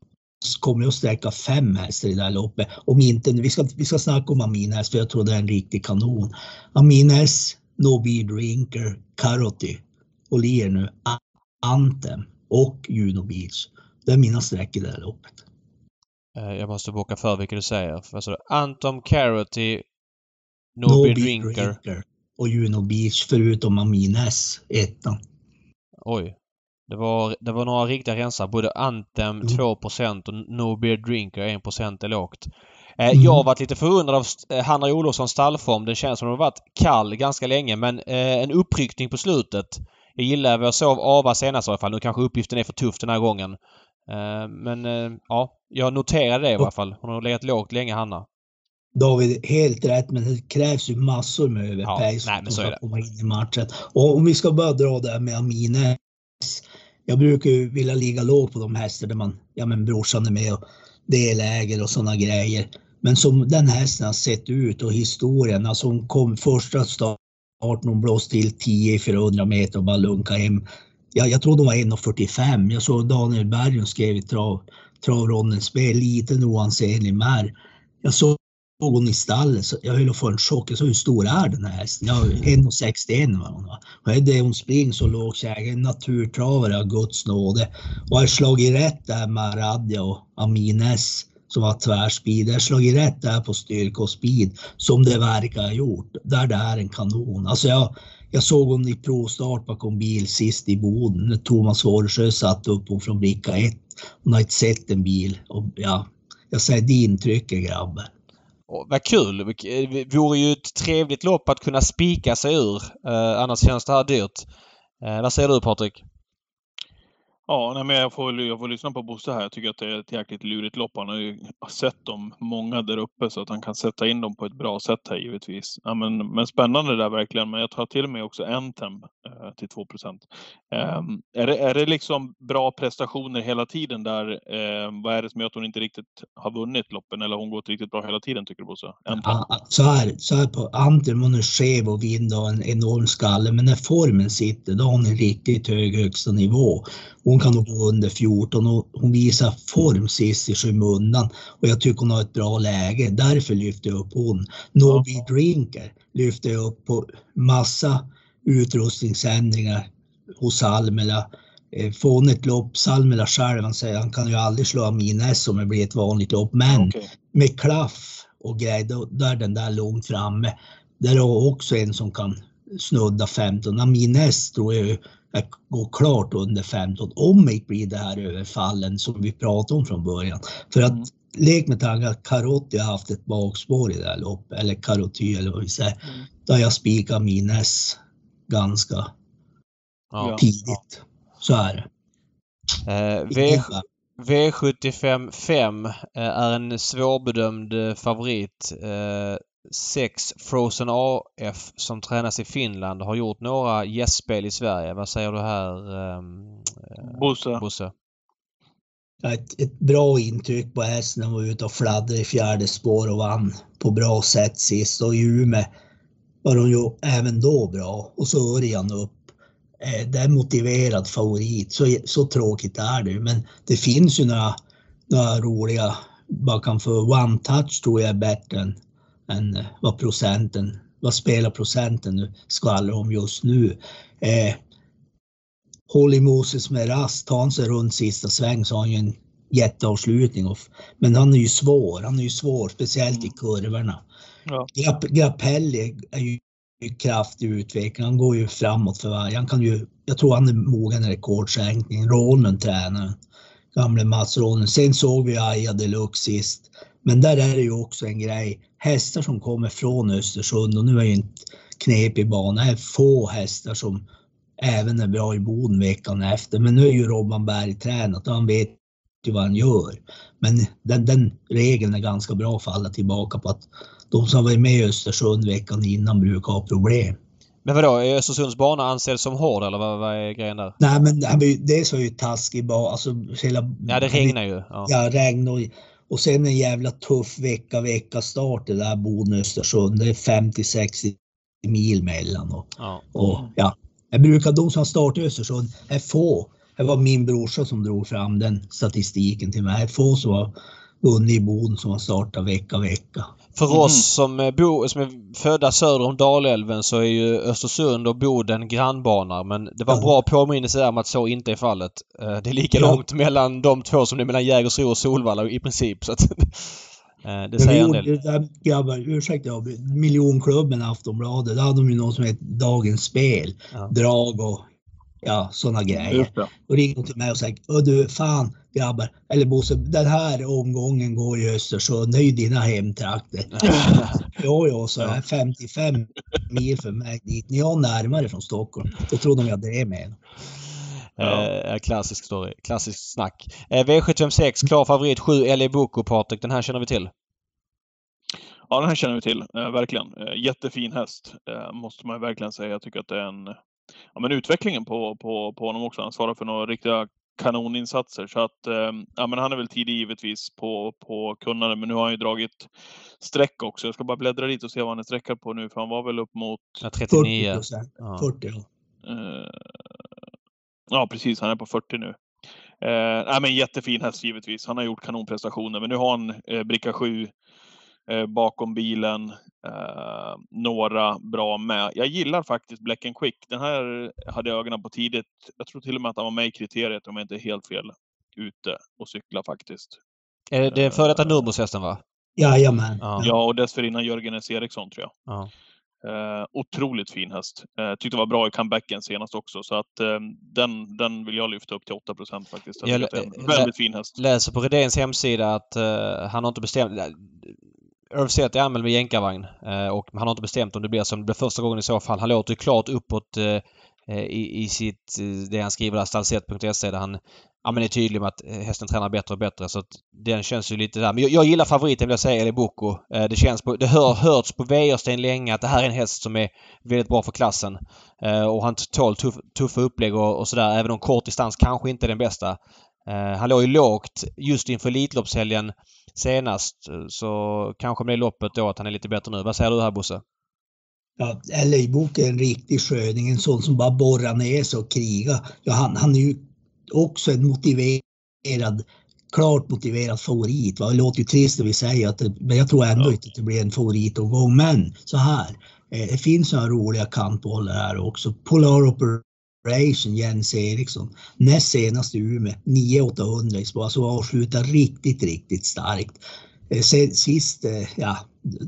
kommer jag att sträcka fem hästar i det här loppet. Om inte, vi, ska, vi ska snacka om Aminäs för jag tror det är en riktig kanon. Aminäs, No Be Drinker, Karate, Olier nu, Anthem och Juno Beach. Det är mina sträck i det här loppet. Jag måste boka för vilket du säger. Alltså, Anthem, Karate, No, no Be Drinker. Drinker och Juno Beach förutom Aminäs, ettan. Oj. Det var, det var några riktiga rensar. Både Anthem två procent och No Beer Drinker en procent är lågt. Eh, mm. Jag har varit lite förundrad av Hanna Olofssons stallform. Den känns som att den har varit kall ganska länge. Men eh, en uppryckning på slutet. Jag gillar vad jag såg av Ava senast i alla fall. Nu kanske uppgiften är för tuff den här gången. Eh, men eh, ja, jag noterade det i alla fall. Hon har legat lågt länge, Hanna. David, helt rätt, men det krävs ju massor med överpejs ja, för att komma in i matchen. Och om vi ska börja dra det här med Amine. Jag brukar ju vilja ligga låg på de hästar där man, ja men brorsan är med och deläger och sådana grejer. Men som den hästen har sett ut och historien, alltså hon kom första starten, hon blåste till tio i fyrahundra meter och bara lunka hem. Jag, jag tror de var en fyrtiofem. Jag såg Daniel Bergen skrev i trav, Travrondens spel, liten oansenlig mär. Jag såg hon i stallet, så jag höll att få en chock. Jag såg hur stor är den här hästen? Ja, en sextioen var hon, va? Och är det hon springer så låg kägen, en naturtravare av Guds nåde. Och har slagit rätt där med Radia och Amines som var tvärspeed. Jag har slagit rätt där på styrka och speed som det verkar ha gjort. Där det är en kanon. Alltså jag, jag såg hon i provstart bakom bil sist i Boden. När Thomas Hårdsjö satt upp hon från bricka ett. Hon har inte sett en bil. Och ja, jag säger det intrycket, grabbar. Oh, vad kul. Det vore ju ett trevligt lopp att kunna spika sig ur. Eh, annars känns det här dyrt. Eh, vad säger du, Patrik? Ja, nej, men jag, får, jag får lyssna på Bosse här. Jag tycker att det är ett jäkligt lurigt lopp. Han har ju sett dem många där uppe så att han kan sätta in dem på ett bra sätt här givetvis. Ja, men, men spännande där verkligen. Men jag tar till mig också Anthem eh, till två procent. Eh, är, det, är det liksom bra prestationer hela tiden där? Eh, vad är det som gör att hon inte riktigt har vunnit loppen? Eller hon går inte riktigt bra hela tiden, tycker du, Bosse? Ja, så här, så här på Anthem, hon är skev och vind och en enorm skalle. Men när formen sitter, då har hon en riktigt hög högsta nivå. Hon kan nog gå under fjorton och hon visar form sist i skymundan och jag tycker hon har ett bra läge. Därför lyfter jag upp hon. No Be Drinker lyfter jag upp på massa utrustningsändringar hos Salmela. Från ett lopp, Salmela själv, han säger han kan ju aldrig slå Amines som det blir ett vanligt lopp. Men okay. Med klaff och grej, där den där långt framme. Där har också en som kan snudda femton. Amines tror jag att gå klart under femton om det blir det här överfallen som vi pratade om från början. För att lek med tanken att Karotti har haft ett bakspår i det här loppet, eller Karotti eller vad vi säger, mm. där jag spikar min S ganska ja. tidigt. Så är det. Eh, v- V sjuttiofem fem är en svårbedömd favorit. Eh, sex Frozen A F som tränas i Finland har gjort några gästspel i Sverige. Vad säger du här, eh, Bosse? Bosse? Ett, ett bra intryck på hästen. Han var ute och fladdrade i fjärde spår och vann på bra sätt sist. Och i Umeå var de ju även då bra. Och så Örjan upp. Eh, det är motiverad favorit. Så, så tråkigt är det. Men det finns ju några, några roliga. Bakom för One Touch tror jag är bättre än, än vad procenten. Vad spelar procenten nu? Skvallrar om just nu. Eh, Holly Moses med rast, tar han sig runt sista sväng så har han ju en jätteavslutning. Men han är ju svår, han är ju svår, speciellt mm. i kurvorna. Ja. Grapp, Grappelli är ju kraftig utveckling, han går ju framåt för varje. Han kan ju, jag tror han är mogen i rekordsänkning. Rånen tränar, gamle Mats Rånen. Sen såg vi Aja Deluxe sist. Men där är det ju också en grej. Hästar som kommer från Östersund, och nu är ju en knepig bana, det är få hästar som även är bra i Boden veckan efter. Men nu är ju Robban Berg tränat och han vet ju vad han gör. Men den, den regeln är ganska bra att falla tillbaka på, att de som var med i Östersund veckan innan brukar ha problem. Men vadå? Är Östersunds bana ansedd som hård eller vad, vad är grejen där? Nej, men det är så ju taskig bana. Alltså, hela, ja, det regnar ju. Ja, ja regn och, och sen en jävla tuff vecka, vecka start det där Boden Östersund. Det är femtio sextio mil mellan och ja. Och, ja. Jag brukar, de som har startat i Östersund är få. Det var min brorsa som drog fram den statistiken till mig. Få som har vunnit i Boden som har startat vecka vecka. För mm. oss som, bo, som är födda söder om Dalälven så är ju Östersund och Boden grannbanar. Men det var ja. bra påminnelse där om att så inte är fallet. Det är lika ja. långt mellan de två som det är mellan Jägersro och Solvalla i princip. Så att, det säger en del. Det där, grabbar, ursäkta jag, miljonklubben Aftonbladet, där hade de ju något som heter Dagens Spel, ja. drag och ja, sådana grejer. Och ringde till mig och sa, åh du fan grabbar, eller Bosse, den här omgången går i Östersund, det är ju dina hemtrakter. Ja, ja, så är femtiofem mil för mig dit, ni har närmare från Stockholm, då trodde de jag drev med. Ja. Eh, klassisk story, klassisk snack. eh, V sjuttiofem sex, klar favorit sju Eli Boko, Patrik, den här känner vi till. Ja, den här känner vi till, eh, verkligen, eh, jättefin häst, eh, måste man verkligen säga. Jag tycker att det är en, ja, men utvecklingen på, på, på honom också, han svarar för några riktiga kanoninsatser. Så att, eh, ja, men han är väl tidig givetvis på, på kunnande, men nu har han ju dragit sträck också. Jag ska bara bläddra lite och se vad han är sträckad på nu, för han var väl upp mot trettionio fyrtio. Eh, Ja, precis. Han är på fyrtio nu. Eh, nej, men jättefin häst givetvis. Han har gjort kanonprestationer. Men nu har han eh, bricka sju eh, bakom bilen. Eh, några bra med. Jag gillar faktiskt Black and Quick. Den här hade jag ögonen på tidigt. Jag tror till och med att han var med i kriteriet om jag inte är helt fel ute och cykla faktiskt. Är det före detta Nurbos-hästen, va? Jajamän. Ja. ja, och dessförinnan Jörgen S. Eriksson, tror jag. Ja. Eh, otroligt fin häst. Eh, tyckte det var bra i comebacken senast också. Så att eh, den, den vill jag lyfta upp till åtta procent faktiskt. Jag, jag att det är en väldigt lä- fin häst. Läser på Redéns hemsida att eh, han har inte bestämt. Irv Zet är anmäld med jänkarvagn. Eh, och han har inte bestämt om det blir som det blev första gången i så fall. Han låter ju klart uppåt eh, i, i sitt, det han skriver där, stallset punkt se, där han ja, men är tydlig med att hästen tränar bättre och bättre. Så att den känns ju lite där. Men jag, jag gillar favoriten, vill jag säga, Eli Boko. Eh, det känns på, det hör, hörts på Wäjersten länge att det här är en häst som är väldigt bra för klassen. Eh, och han tål tuff, tuffa upplägg och, och sådär. Även om kort distans kanske inte är den bästa. Eh, han låg ju lågt just inför Elitloppshelgen senast. Så kanske med loppet då att han är lite bättre nu. Vad säger du här, Bosse? Ja, Eli Boko är en riktig sköning. En sån som bara borrar ner sig och krigar. Ja, han, han är ju också en motiverad, klart motiverad favorit. Det låter ju trist när vi säger att det, men jag tror ändå ja. inte att det blir en favoritomgång. Men så här, eh, det finns några roliga kantbollar här också. Polar Operation, Jens Eriksson. Näst senast i Umeå, nio åttahundra i spår. Så avslutar riktigt, riktigt starkt. Eh, sen, sist, eh, ja,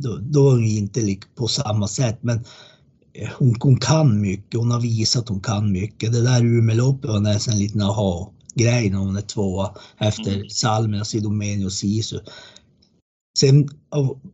då, då var hon inte på samma sätt, men Hon, hon kan mycket, hon har visat att hon kan mycket. Det där Umeå-loppet var nästan en liten aha-grej när hon är tvåa efter mm. Salmen, Sidomeni och Sisu. Sen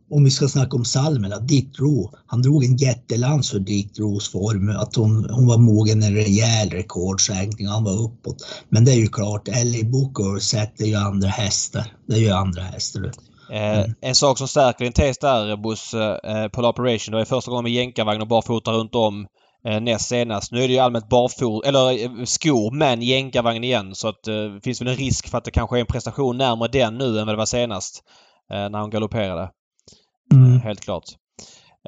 om vi ska snacka om salmerna, Ditro, han drog en jättelans för Ditros form, att hon, hon var mogen en rejäl rekordsänkning, han var uppåt. Men det är ju klart, Ellie Booker sätter ju andra hästar, det är ju andra hästar. Mm. Eh, en sak som stärker din tes där, Bosse, eh, Polar Operation, det är första gången med jänkarvagn och barfota runt om eh, näst senast. Nu är det ju allmänt barfot, eller eh, skor, men jänkarvagn igen, så att det eh, finns väl en risk för att det kanske är en prestation närmare den nu än vad det var senast eh, när hon galopperade. Mm. Eh, helt klart.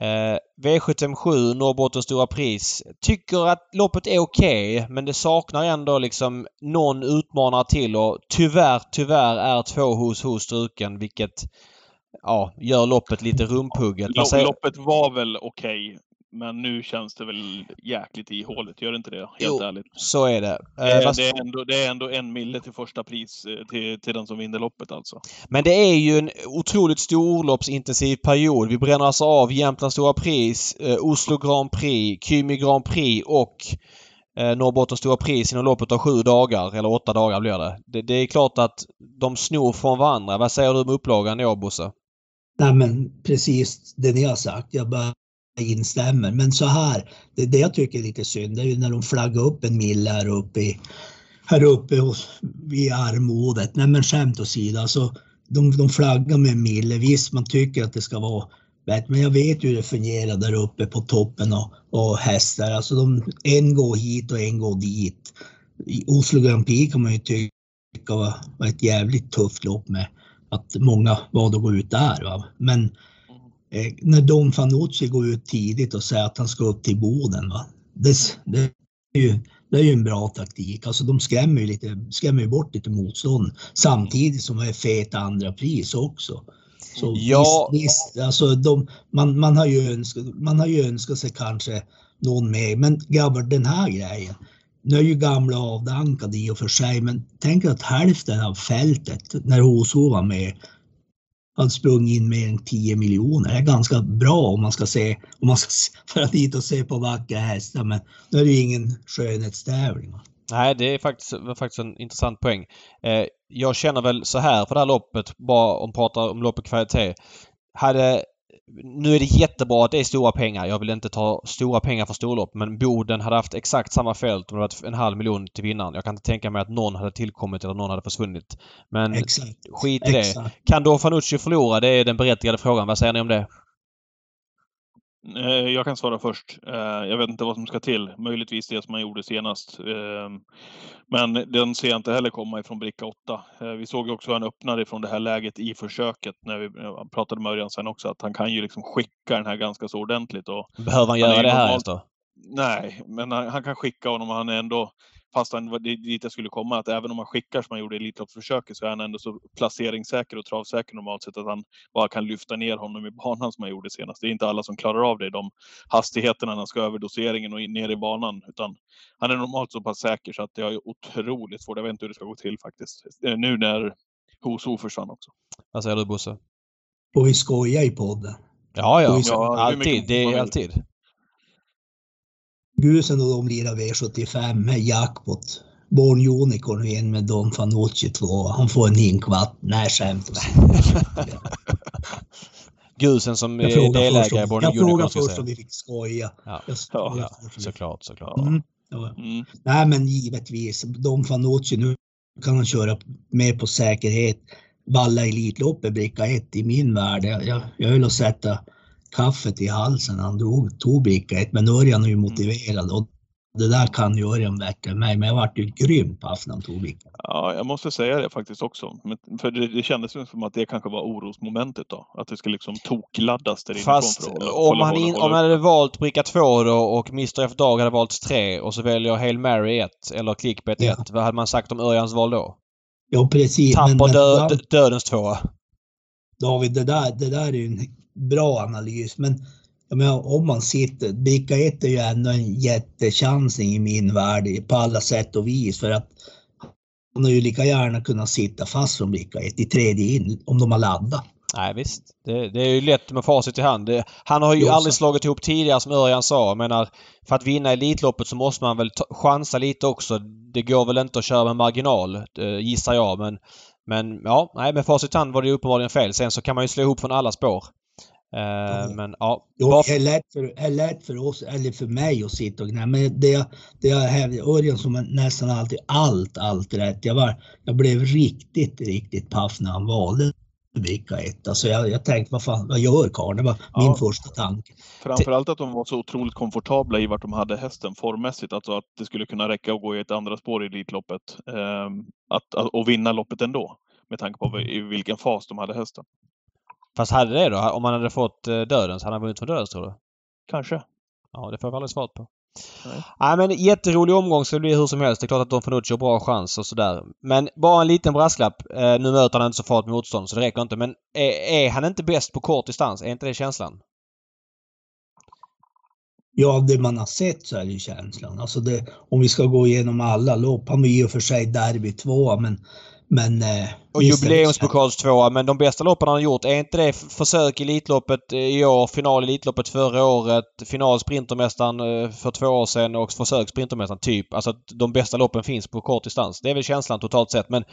Eh, V sjuttiosju, Norrbottens stora pris, tycker att loppet är okej, okay, men det saknar ändå liksom någon utmanare till, och tyvärr, tyvärr är två hos hos struken, vilket ja, gör loppet lite rumpugget. L- loppet var väl okej, okay, men nu känns det väl jäkligt i hålet, gör det inte det? Helt jo, ärligt. Så är det. Eh, det, fast... det, är ändå, det är ändå en mille till första pris till, till den som vinner loppet alltså. Men det är ju en otroligt storloppsintensiv period. Vi bränner alltså av Jämtlands stora pris, eh, Oslo Grand Prix, Kymi Grand Prix och eh, Norrbottens stora pris inom loppet av sju dagar, eller åtta dagar blir det. Det, det är klart att de snor från varandra. Vad säger du om upplagan då, Bosse? Nej, men precis det ni har sagt. Jag bara instämmer. Men så här, det, det jag tycker är lite synd, det är ju när de flaggar upp en mil här uppe i, här uppe hos, vid armodet. Nej, men skämt åsido, alltså, de, de flaggar med en mil. Visst, man tycker att det ska vara bättre, men jag vet ju hur det fungerar där uppe på toppen och, och hästar. Alltså de, en går hit och en går dit. I Oslo Grand Prix kan man ju tycka var, var ett jävligt tufft lopp med att många vad att gå ut där. Va? Men Eh, när Don Fanucci går ut tidigt och säger att han ska upp till Boden, va? Det, det, är ju, det är ju en bra taktik. Alltså de skrämmer ju, lite, skrämmer ju bort lite motstånd samtidigt som det är feta andra pris också. Så ja. visst, visst, alltså de, man, man, har ju önskat, man har ju önskat sig kanske någon mer. Men grabbar, den här grejen, nu är ju gamla avdankade i och för sig, men tänk att hälften av fältet när H S O var med han sprung in mer än tio miljoner. Det är ganska bra om man ska se, om man ska föra dit och se på vackra hästar, men då är det ju ingen skönhetstävling. Nej, det är faktiskt, faktiskt en intressant poäng. Eh, jag känner väl så här för det här loppet, bara om pratar om loppet kvalitet. Hade, nu är det jättebra att det är stora pengar. Jag vill inte ta stora pengar för storlopp, men Boden hade haft exakt samma fält om det varit en halv miljon till vinnaren. Jag kan inte tänka mig att någon hade tillkommit eller någon hade försvunnit. Men exakt. Skit i exakt. Det. Kan då Fanucci förlora? Det är den berättigade frågan. Vad säger ni om det? Jag kan svara först. Jag vet inte vad som ska till. Möjligtvis det som man gjorde senast. Men den ser jag inte heller komma ifrån bricka åtta. Vi såg ju också hur han öppnade från det här läget i försöket när vi pratade med Örjan sen också, att han kan ju liksom skicka den här ganska så ordentligt. Och behöver han göra han det här då? Nej, men han, han kan skicka honom och han är ändå, fast han, dit jag skulle komma, att även om man skickar som man gjorde i Elitloppsförsöket så är han ändå så placeringssäker och travsäker normalt sett att han bara kan lyfta ner honom i banan som han gjorde senast. Det är inte alla som klarar av det i de hastigheterna när han ska över doseringen och ner i banan, utan han är normalt så pass säker så att det är otroligt svårt. Jag vet inte hur det ska gå till faktiskt. Nu när H S O försvann också. Vad säger du, Bosse? Och vi skojar i podden. Ja, ja. ja alltid. Det är alltid. Gusen och de lirar V sjuttiofem med jackpot. Born Unicorn in med Don Fanucci två. Han får en hinkvatt. Nej, skämt. Gusen som är delägare i Born Unicorn. Jag frågar först om vi fick skoja. Ja, ja, såklart, såklart. Mm. Ja. Mm. Nej, men givetvis. Don Fanucci, nu kan han köra med på säkerhet. Valla Elitloppet, bricka ett i min värld. Jag, jag höll att sätta kaffet i halsen, han drog tobiket, men Örjan är ju motiverad och det där kan ju Örjan väcka mig, men jag vart ju grym på aftan tobiket. Ja, jag måste säga det faktiskt också, men för det, det kändes ju som att det kanske var orosmomentet då, att det skulle liksom tokladdas där inifrån. Fast för att hålla, om, han in, hålla, hålla. om han hade valt bricka två då och Mister F Dag hade valt tre och så väljer Hail Mary ett eller Clickbait ett, ja. Vad hade man sagt om Örjans val då? Ja, precis. Tappar dö, dödens tvåa. David, det där, det där är ju en bra analys, men jag menar, om man sitter, bricka ett är ju ändå en jättechansning i min värld på alla sätt och vis, för att man har ju lika gärna kunnat sitta fast från bricka ett i tredje in om de har laddat. Nej visst, det, det är ju lätt med facit i hand. Det, han har ju Jossa. aldrig slagit ihop tidigare som Örjan sa, men för att vinna Elitloppet så måste man väl ta, chansa lite också. Det går väl inte att köra med marginal, gissar jag, men Men ja, nej, med facit hand var det uppenbarligen fel. Sen så kan man ju slå ihop från alla spår. Uh, ja. Men ja, varför... det är lätt för, är lätt för oss, eller för mig att sitta och gnälla, men det, det jag hävdade Örjan som nästan alltid allt, allt rätt. Jag, var, jag blev riktigt, riktigt paff när han valde vilka ett. Alltså jag, jag tänkte, vad fan, vad gör Karl? Det var ja. min första tanke. Framförallt att de var så otroligt komfortabla i vart de hade hästen formmässigt. Alltså att det skulle kunna räcka att gå i ett andra spår i elitloppet um, att, att, och vinna loppet ändå. Med tanke på i vilken fas de hade hästen. Fast hade det då? Om man hade fått dödens, hade han vunnit från dödens tror du? Kanske. Ja, det får jag aldrig svart på. Nej. Nej, men jätterolig omgång så det blir hur som helst. Det är klart att de får nog bra chans och sådär. Men bara en liten brasklapp. Eh, nu möter han inte så farligt motstånd så det räcker inte. Men är, är han inte bäst på kort distans? Är inte det känslan? Ja, det man har sett så är det känslan. Alltså det, om vi ska gå igenom alla lopp. Han var ju för sig derby två, men... Men, eh, och jubileumspokals tvåa, men de bästa loppen han har gjort, är inte det försök i elitloppet i år, final i elitloppet förra året, final sprintermästaren för två år sedan och försök sprintermästaren typ. Alltså att de bästa loppen finns på kort distans. Det är väl känslan totalt sett, men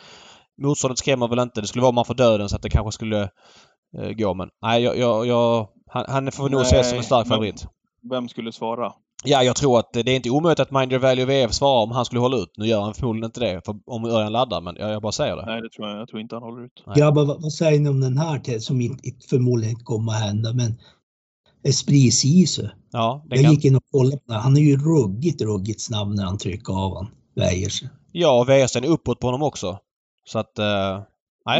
motståndet skrämmer väl inte. Det skulle vara man får döden så att det kanske skulle eh, gå, men nej, jag, jag, jag, han, han får nog ses som en stark favorit. Vem skulle svara? Ja, jag tror att det är inte omöjligt att Mind Your Value V F svarar om han skulle hålla ut. Nu gör han förmodligen inte det för om Örjan laddar, men jag, jag bara säger det. Nej, det tror jag, jag tror inte han håller ut. Grabbar, vad, vad säger ni om den här till, som inte, inte förmodligen inte kommer att hända, men Esprit Sisu. Ja, det jag kan... gick in och kollade. Han är ju ruggigt, ruggigt snabb när han trycker av han. Väjersen. Ja, och Väjersen är uppåt på honom också. Så att... Uh...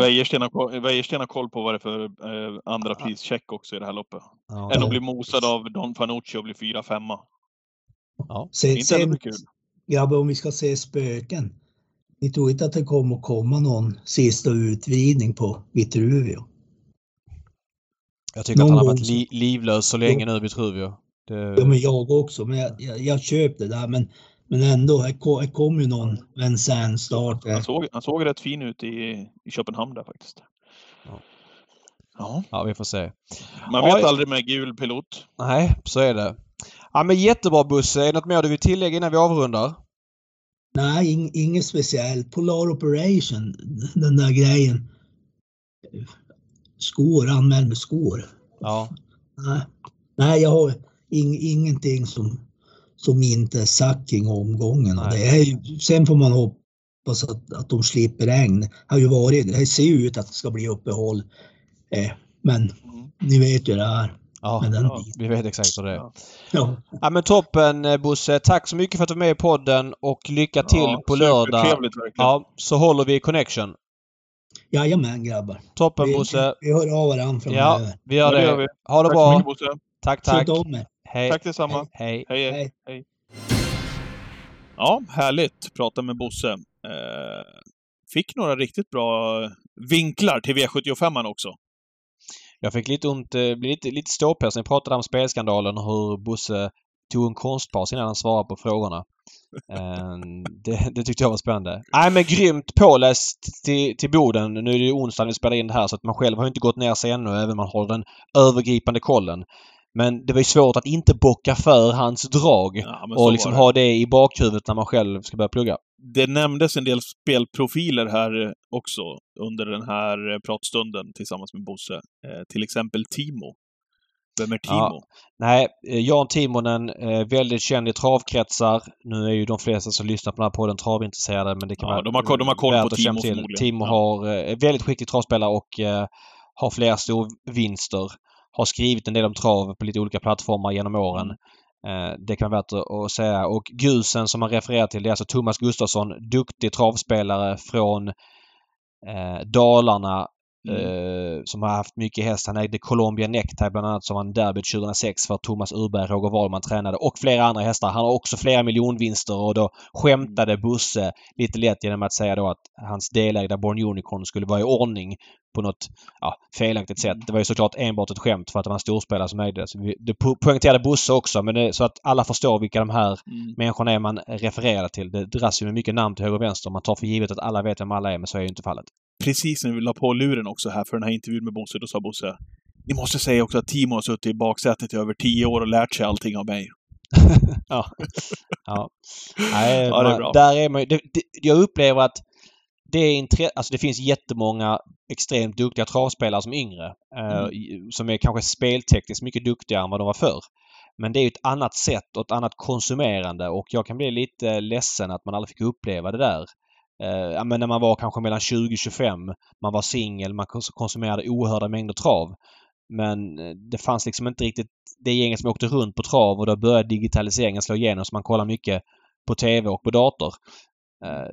Väjersten har, har koll på vad det är för eh, andra prischeck också i det här loppet. Ja, än att bli mosad av Don Fanucci och bli fyra femma. Ja, sen, inte sen, kul. Ja, om vi ska se spöken. Ni tror inte att det kommer att komma någon sista utvidning på Vitruvio? Jag tycker någon att han har varit li- livlös så länge ja. nu Vitruvio. Det... Ja, men jag också. Men jag, jag, jag köpte det där, men Men ändå, här kom, här kom ju någon Vincent start. Han såg, han såg rätt fin ut i, i Köpenhamn där faktiskt. Ja. Ja. Ja, vi får se. Man vet Oj. aldrig med gul pilot. Nej, så är det. Ja, men jättebra Busse. Är det något mer du vill tillägga innan vi avrundar? Nej, in, inget speciellt. Polar Operation, den där grejen. Skor, anmäld med skor. Ja. Nej, Nej jag har in, ingenting som... som inte är sagt kring omgången. Och det är ju, sen får man hoppas att, att de slipper regn. Det har ju varit, det ser ju ut att det ska bli uppehåll. Eh, men mm. ni vet ju det här. Ja, ja vi vet exakt vad det är. Ja. Ja. Ja, men toppen Bosse. Tack så mycket för att du var med i podden och lycka till ja, på lördag. Trevligt, ja, så håller vi connection. Jajamän grabbar. Toppen vi, Bosse. Vi hör av varandra från ja, vi gör det. det gör vi. Ha det tack bra. Mycket, tack, tack. Hej. Tack detsamma. Hej. Hej. Hej. Hej. Ja, härligt. Prata med Bosse. Eh, fick några riktigt bra vinklar till V sjuttiofem också. Jag fick lite ont, lite, lite ståpärs. Jag pratade om spelskandalen och hur Bosse tog en konstpaus innan han svarade på frågorna. Eh, det, det tyckte jag var spännande. Nej, men grymt påläst till, till Boden. Nu är det ju onsdag vi spelar in det här så att man själv har inte gått ner sig ännu även om man har den övergripande kollen. Men det var ju svårt att inte bocka för hans drag ja, och liksom det. ha det i bakhuvudet när man själv ska börja plugga. Det nämndes en del spelprofiler här också under den här pratstunden tillsammans med Bosse. Eh, till exempel Timo. Vem är Timo? Ja, nej, Jan Timonen, eh, väldigt känd i travkretsar. Nu är ju de flesta som lyssnar på den här podden travintresserade. Men det kan ja, vara de har, de har koll på Timo till. Timo ja. har eh, väldigt skicklig travspelare och eh, har flera stora vinster. Har skrivit en del om trav på lite olika plattformar genom åren. Eh, det kan vara värt att säga. Och gusen som man refererar till det är alltså Thomas Gustafsson. Duktig travspelare från eh, Dalarna. Mm. Eh, som har haft mycket häst. Han ägde Columbia Necktie bland annat som vann derbyt tjugohundrasex för Thomas Urberg och Roger Wahlman tränade. Och flera andra hästar. Han har också flera miljonvinster och då skämtade Bosse lite lätt genom att säga då att hans delägda Born Unicorn skulle vara i ordning på något ja, felaktigt sätt. Det var ju såklart enbart ett skämt för att det var en storspelare som ägde det. Det poängterade Bosse också men det, så att alla förstår vilka de här mm. människorna är man refererar till. Det dras ju med mycket namn till höger och vänster. Man tar för givet att alla vet vem alla är men så är ju inte fallet. Precis när vi la på luren också här för den här intervjun med Bosse, då sa Bosse ni måste säga också att Timo har suttit i baksätet i över tio år och lärt sig allting av mig. ja. Ja. Nej, ja, det är bra. Där är man, det, det, jag upplever att det är intressant. Alltså det finns jättemånga extremt duktiga travspelare som yngre. Mm. Eh, som är kanske speltekniskt mycket duktigare än vad de var förr. Men det är ju ett annat sätt och ett annat konsumerande. Och jag kan bli lite ledsen att man aldrig fick uppleva det där. Eh, men när man var kanske mellan tjugo och tjugofem. Man var singel. Man konsumerade oerhörda mängder trav. Men det fanns liksom inte riktigt det gänget som åkte runt på trav. Och då började digitaliseringen slå igenom. Så man kollar mycket på tv och på dator. Eh,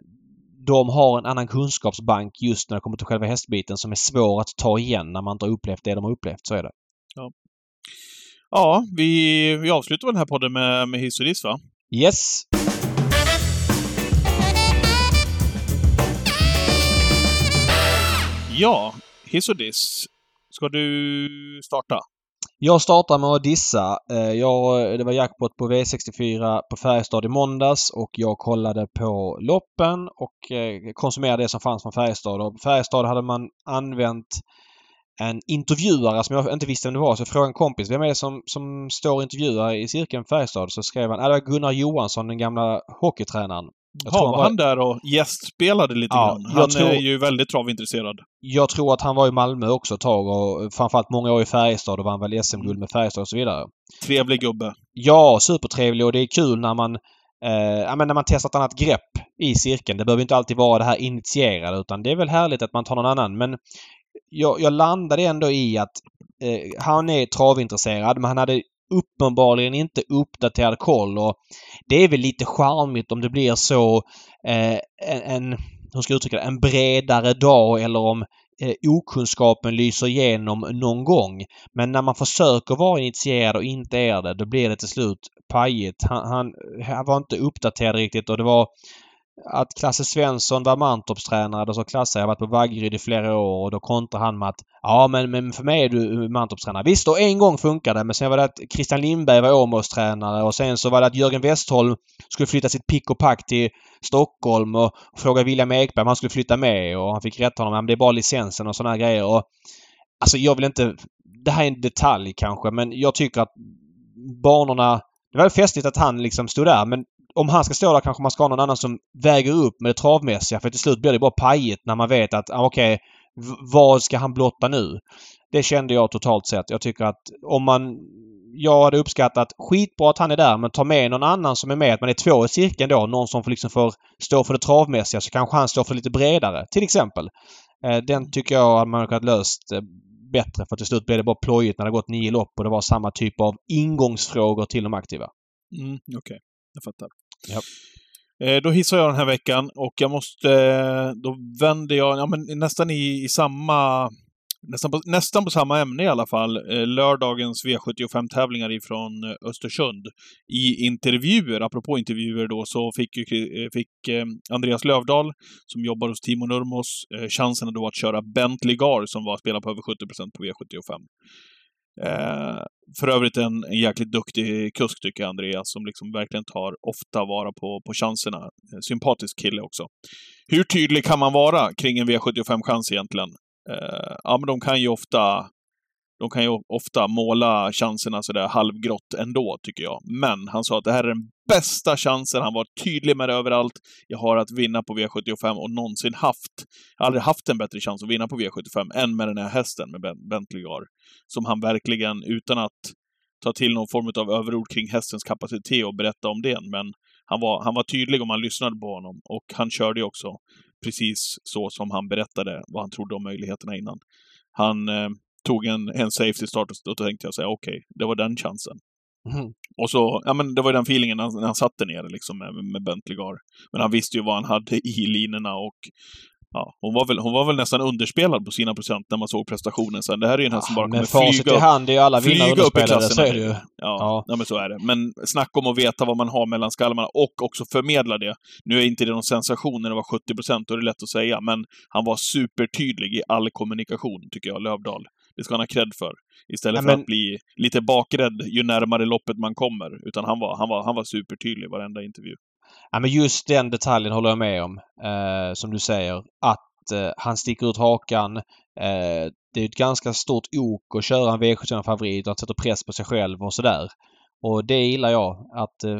de har en annan kunskapsbank just när det kommer till själva hästbiten som är svår att ta igen när man inte har upplevt det de har upplevt. Så är det. Ja. Ja, vi, vi avslutar den här podden med, med hiss och diss, va? Yes! Ja, hiss och diss. Ska du starta? Jag startar med att dissa. Jag, det var jackpot på V sextiofyra på Färjestad i måndags och jag kollade på loppen och konsumerade det som fanns från Färjestad. Och på Färjestad hade man använt en intervjuare som jag inte visste vem det var, så jag frågade en kompis, vem är det som, som står och intervjuar i cirkeln Färjestad? Så skrev han, det var Gunnar Johansson, den gamla hockeytränaren. Jag ja, tror han, var... han där och gästspelade lite ja, grann. Han tror... är ju väldigt travintresserad. Jag tror att han var i Malmö också ett tag och framförallt många år i Färjestad och vann väl S M-guld med Färjestad och så vidare. Trevlig gubbe. Ja, supertrevlig, och det är kul när man eh, när man testar ett annat grepp i cirkeln. Det behöver inte alltid vara det här initierade, utan det är väl härligt att man tar någon annan. Men jag, jag landade ändå i att eh, han är travintresserad, men han hade uppenbarligen inte uppdaterad koll, och det är väl lite charmigt om det blir så eh, en, hur ska jag uttrycka det, en bredare dag, eller om eh, okunskapen lyser igenom någon gång. Men när man försöker vara initierad och inte är det, då blir det till slut pajigt. Han, han, han var inte uppdaterad riktigt, och det var att Klasse Svensson var Mantorpstränare. Då sa Klasse, jag har varit på Vaggeryd i flera år, och då kontrade han med att ja men, men för mig är du Mantorpstränare. Visst, och en gång funkade det, men sen var det att Christian Lindberg var Åmålstränare, och sen så var det att Jörgen Westholm skulle flytta sitt pick och pack till Stockholm, och frågade William Ekberg om han skulle flytta med, och han fick rätt honom, men det är bara licensen och såna här grejer. Och, alltså jag vill inte, det här är en detalj kanske, men jag tycker att banorna, det var festligt att han liksom stod där, men om han ska stå där kanske man ska ha någon annan som väger upp med det travmässiga, för till slut blir det bara pajigt när man vet att okej, okay, vad ska han blotta nu? Det kände jag totalt sett. Jag tycker att om man, jag hade uppskattat skitbra att han är där, men ta med någon annan som är med, att man är två i cirkeln då, någon som får liksom för, stå för det travmässiga, så kanske han står för lite bredare till exempel. Den tycker jag att man hade kunnat löst bättre, för till slut blev det bara plojigt när det gått nio lopp och det var samma typ av ingångsfrågor till de aktiva. Mm, okej. Okay. Jag fattar. Ja. Eh, då hissar jag den här veckan, och jag måste eh, då vänder jag ja, men nästan i, i samma nästan på, nästan på samma ämne i alla fall. Eh, lördagens V sjuttiofem-tävlingar ifrån Östersund. I intervjuer, apropå intervjuer då, så fick, ju, fick eh, Andreas Lövdahl som jobbar hos Timo Nurmos eh, chansen då att köra Bentley Gar som var spelad på över sjuttio procent på V sjuttiofem. Eh, för övrigt en, en jäkligt duktig kusk tycker jag, Andreas, som liksom verkligen tar ofta vara på, på chanserna. Eh, sympatisk kille också. Hur tydlig kan man vara kring en V sjuttiofem-chans egentligen? Eh, ja, men de kan ju ofta de kan ju ofta måla chanserna sådär halvgrått ändå, tycker jag. Men han sa att det här är den bästa chansen. Han var tydlig med det överallt. Jag har att vinna på V sjuttiofem och någonsin haft. Jag har aldrig haft en bättre chans att vinna på V sjuttiofem än med den här hästen, med Bentley Gar. Som han verkligen, utan att ta till någon form av överord kring hästens kapacitet och berätta om det. Men han var, han var tydlig och man lyssnade på honom. Och han körde också precis så som han berättade vad han trodde om möjligheterna innan. Han... Eh, tog en, en safety start, och då tänkte jag säga okej, okay, det var den chansen. Mm. Och så, ja men det var den feelingen när han, han satt där nere liksom med, med Bentley Gar. Men han visste ju vad han hade i linorna, och ja, hon var väl, hon var väl nästan underspelad på sina procent när man såg prestationen sen. Det här är ju en häst som bara kommer flyga upp, hand, det är alla flyga upp i klasserna. Det ja, ja. ja, men så är det. Men snacka om att veta vad man har mellan skallarna och också förmedla det. Nu är inte det någon sensation när det var sjuttio procent, och det är lätt att säga, men han var supertydlig i all kommunikation, tycker jag, Lövdahl. Det ska han ha cred för. Istället för men, att bli lite bakrädd ju närmare loppet man kommer. Utan han var, han var, han var supertydlig i varenda intervju. Ja, men just den detaljen håller jag med om. Eh, som du säger. Att eh, han sticker ut hakan. Eh, det är ett ganska stort ok att köra en V sjuttiofem-favorit. Och att sätta press på sig själv och sådär. Och det gillar jag. Att eh,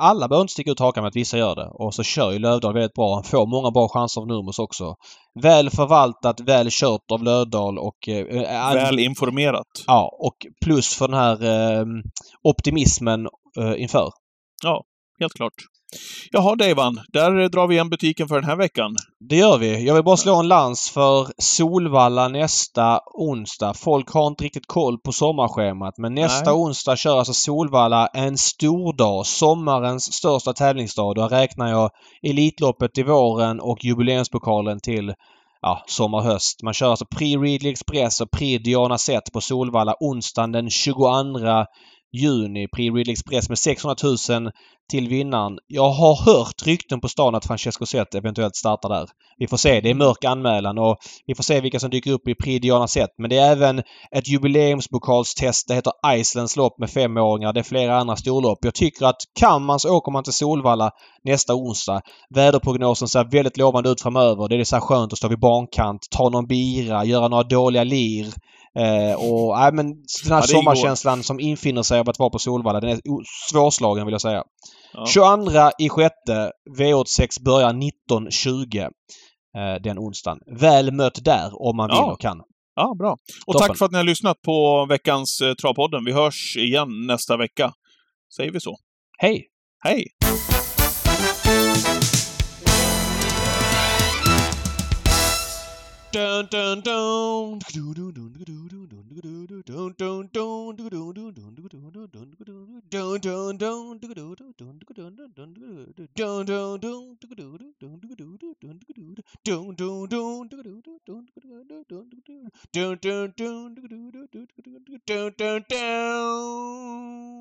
alla bör inte sticka ut hakan med att vissa gör det. Och så kör ju Lövdahl väldigt bra. Han får många bra chanser av Nurmos också. Väl förvaltat, väl kört av Lövdahl och... Eh, väl informerat. Ja, och plus för den här eh, optimismen eh, inför. Ja, helt klart. Jaha, Dejvan. Där drar vi igen butiken för den här veckan. Det gör vi. Jag vill bara slå en lans för Solvalla nästa onsdag. Folk har inte riktigt koll på sommarschemat. Men nästa Nej. onsdag kör alltså Solvalla en stor dag. Sommarens största tävlingsdag. Då räknar jag Elitloppet i våren och jubileumspokalen till ja, sommar och höst. Man kör alltså pre-Ridley Express och pre-Diana Zet på Solvalla onsdagen den tjugoandra juni. Pre-Ridley Express med sexhundratusen till vinnaren. Jag har hört rykten på stan att Francesco Zet eventuellt startar där. Vi får se. Det är mörk anmälan och vi får se vilka som dyker upp i Pre-Diana Zet. Men det är även ett jubileumspokalstest. Det heter Islands lopp med femåringar. Det är flera andra storlopp. Jag tycker att kan man så åker man till Solvalla nästa onsdag. Väderprognosen ser väldigt lovande ut framöver. Det är så här skönt att stå vid bankant, ta någon bira, göra några dåliga lir. Eh, och nej, men den här ja, sommarkänslan går. Som infinner sig av att vara på Solvalla, den är svårslagen vill jag säga. Ja. tjugoandra i sjätte V åttiosex börjar nitton tjugo eh, den onsdagen. Väl mött där om man ja. vill och kan. Ja, bra. Och Toppen. Tack för att ni har lyssnat på veckans eh, Travpodden. Vi hörs igen nästa vecka. Säger vi så. Hej! Hej! Dun dun dun dun dun dun dun dun dun dun dun dun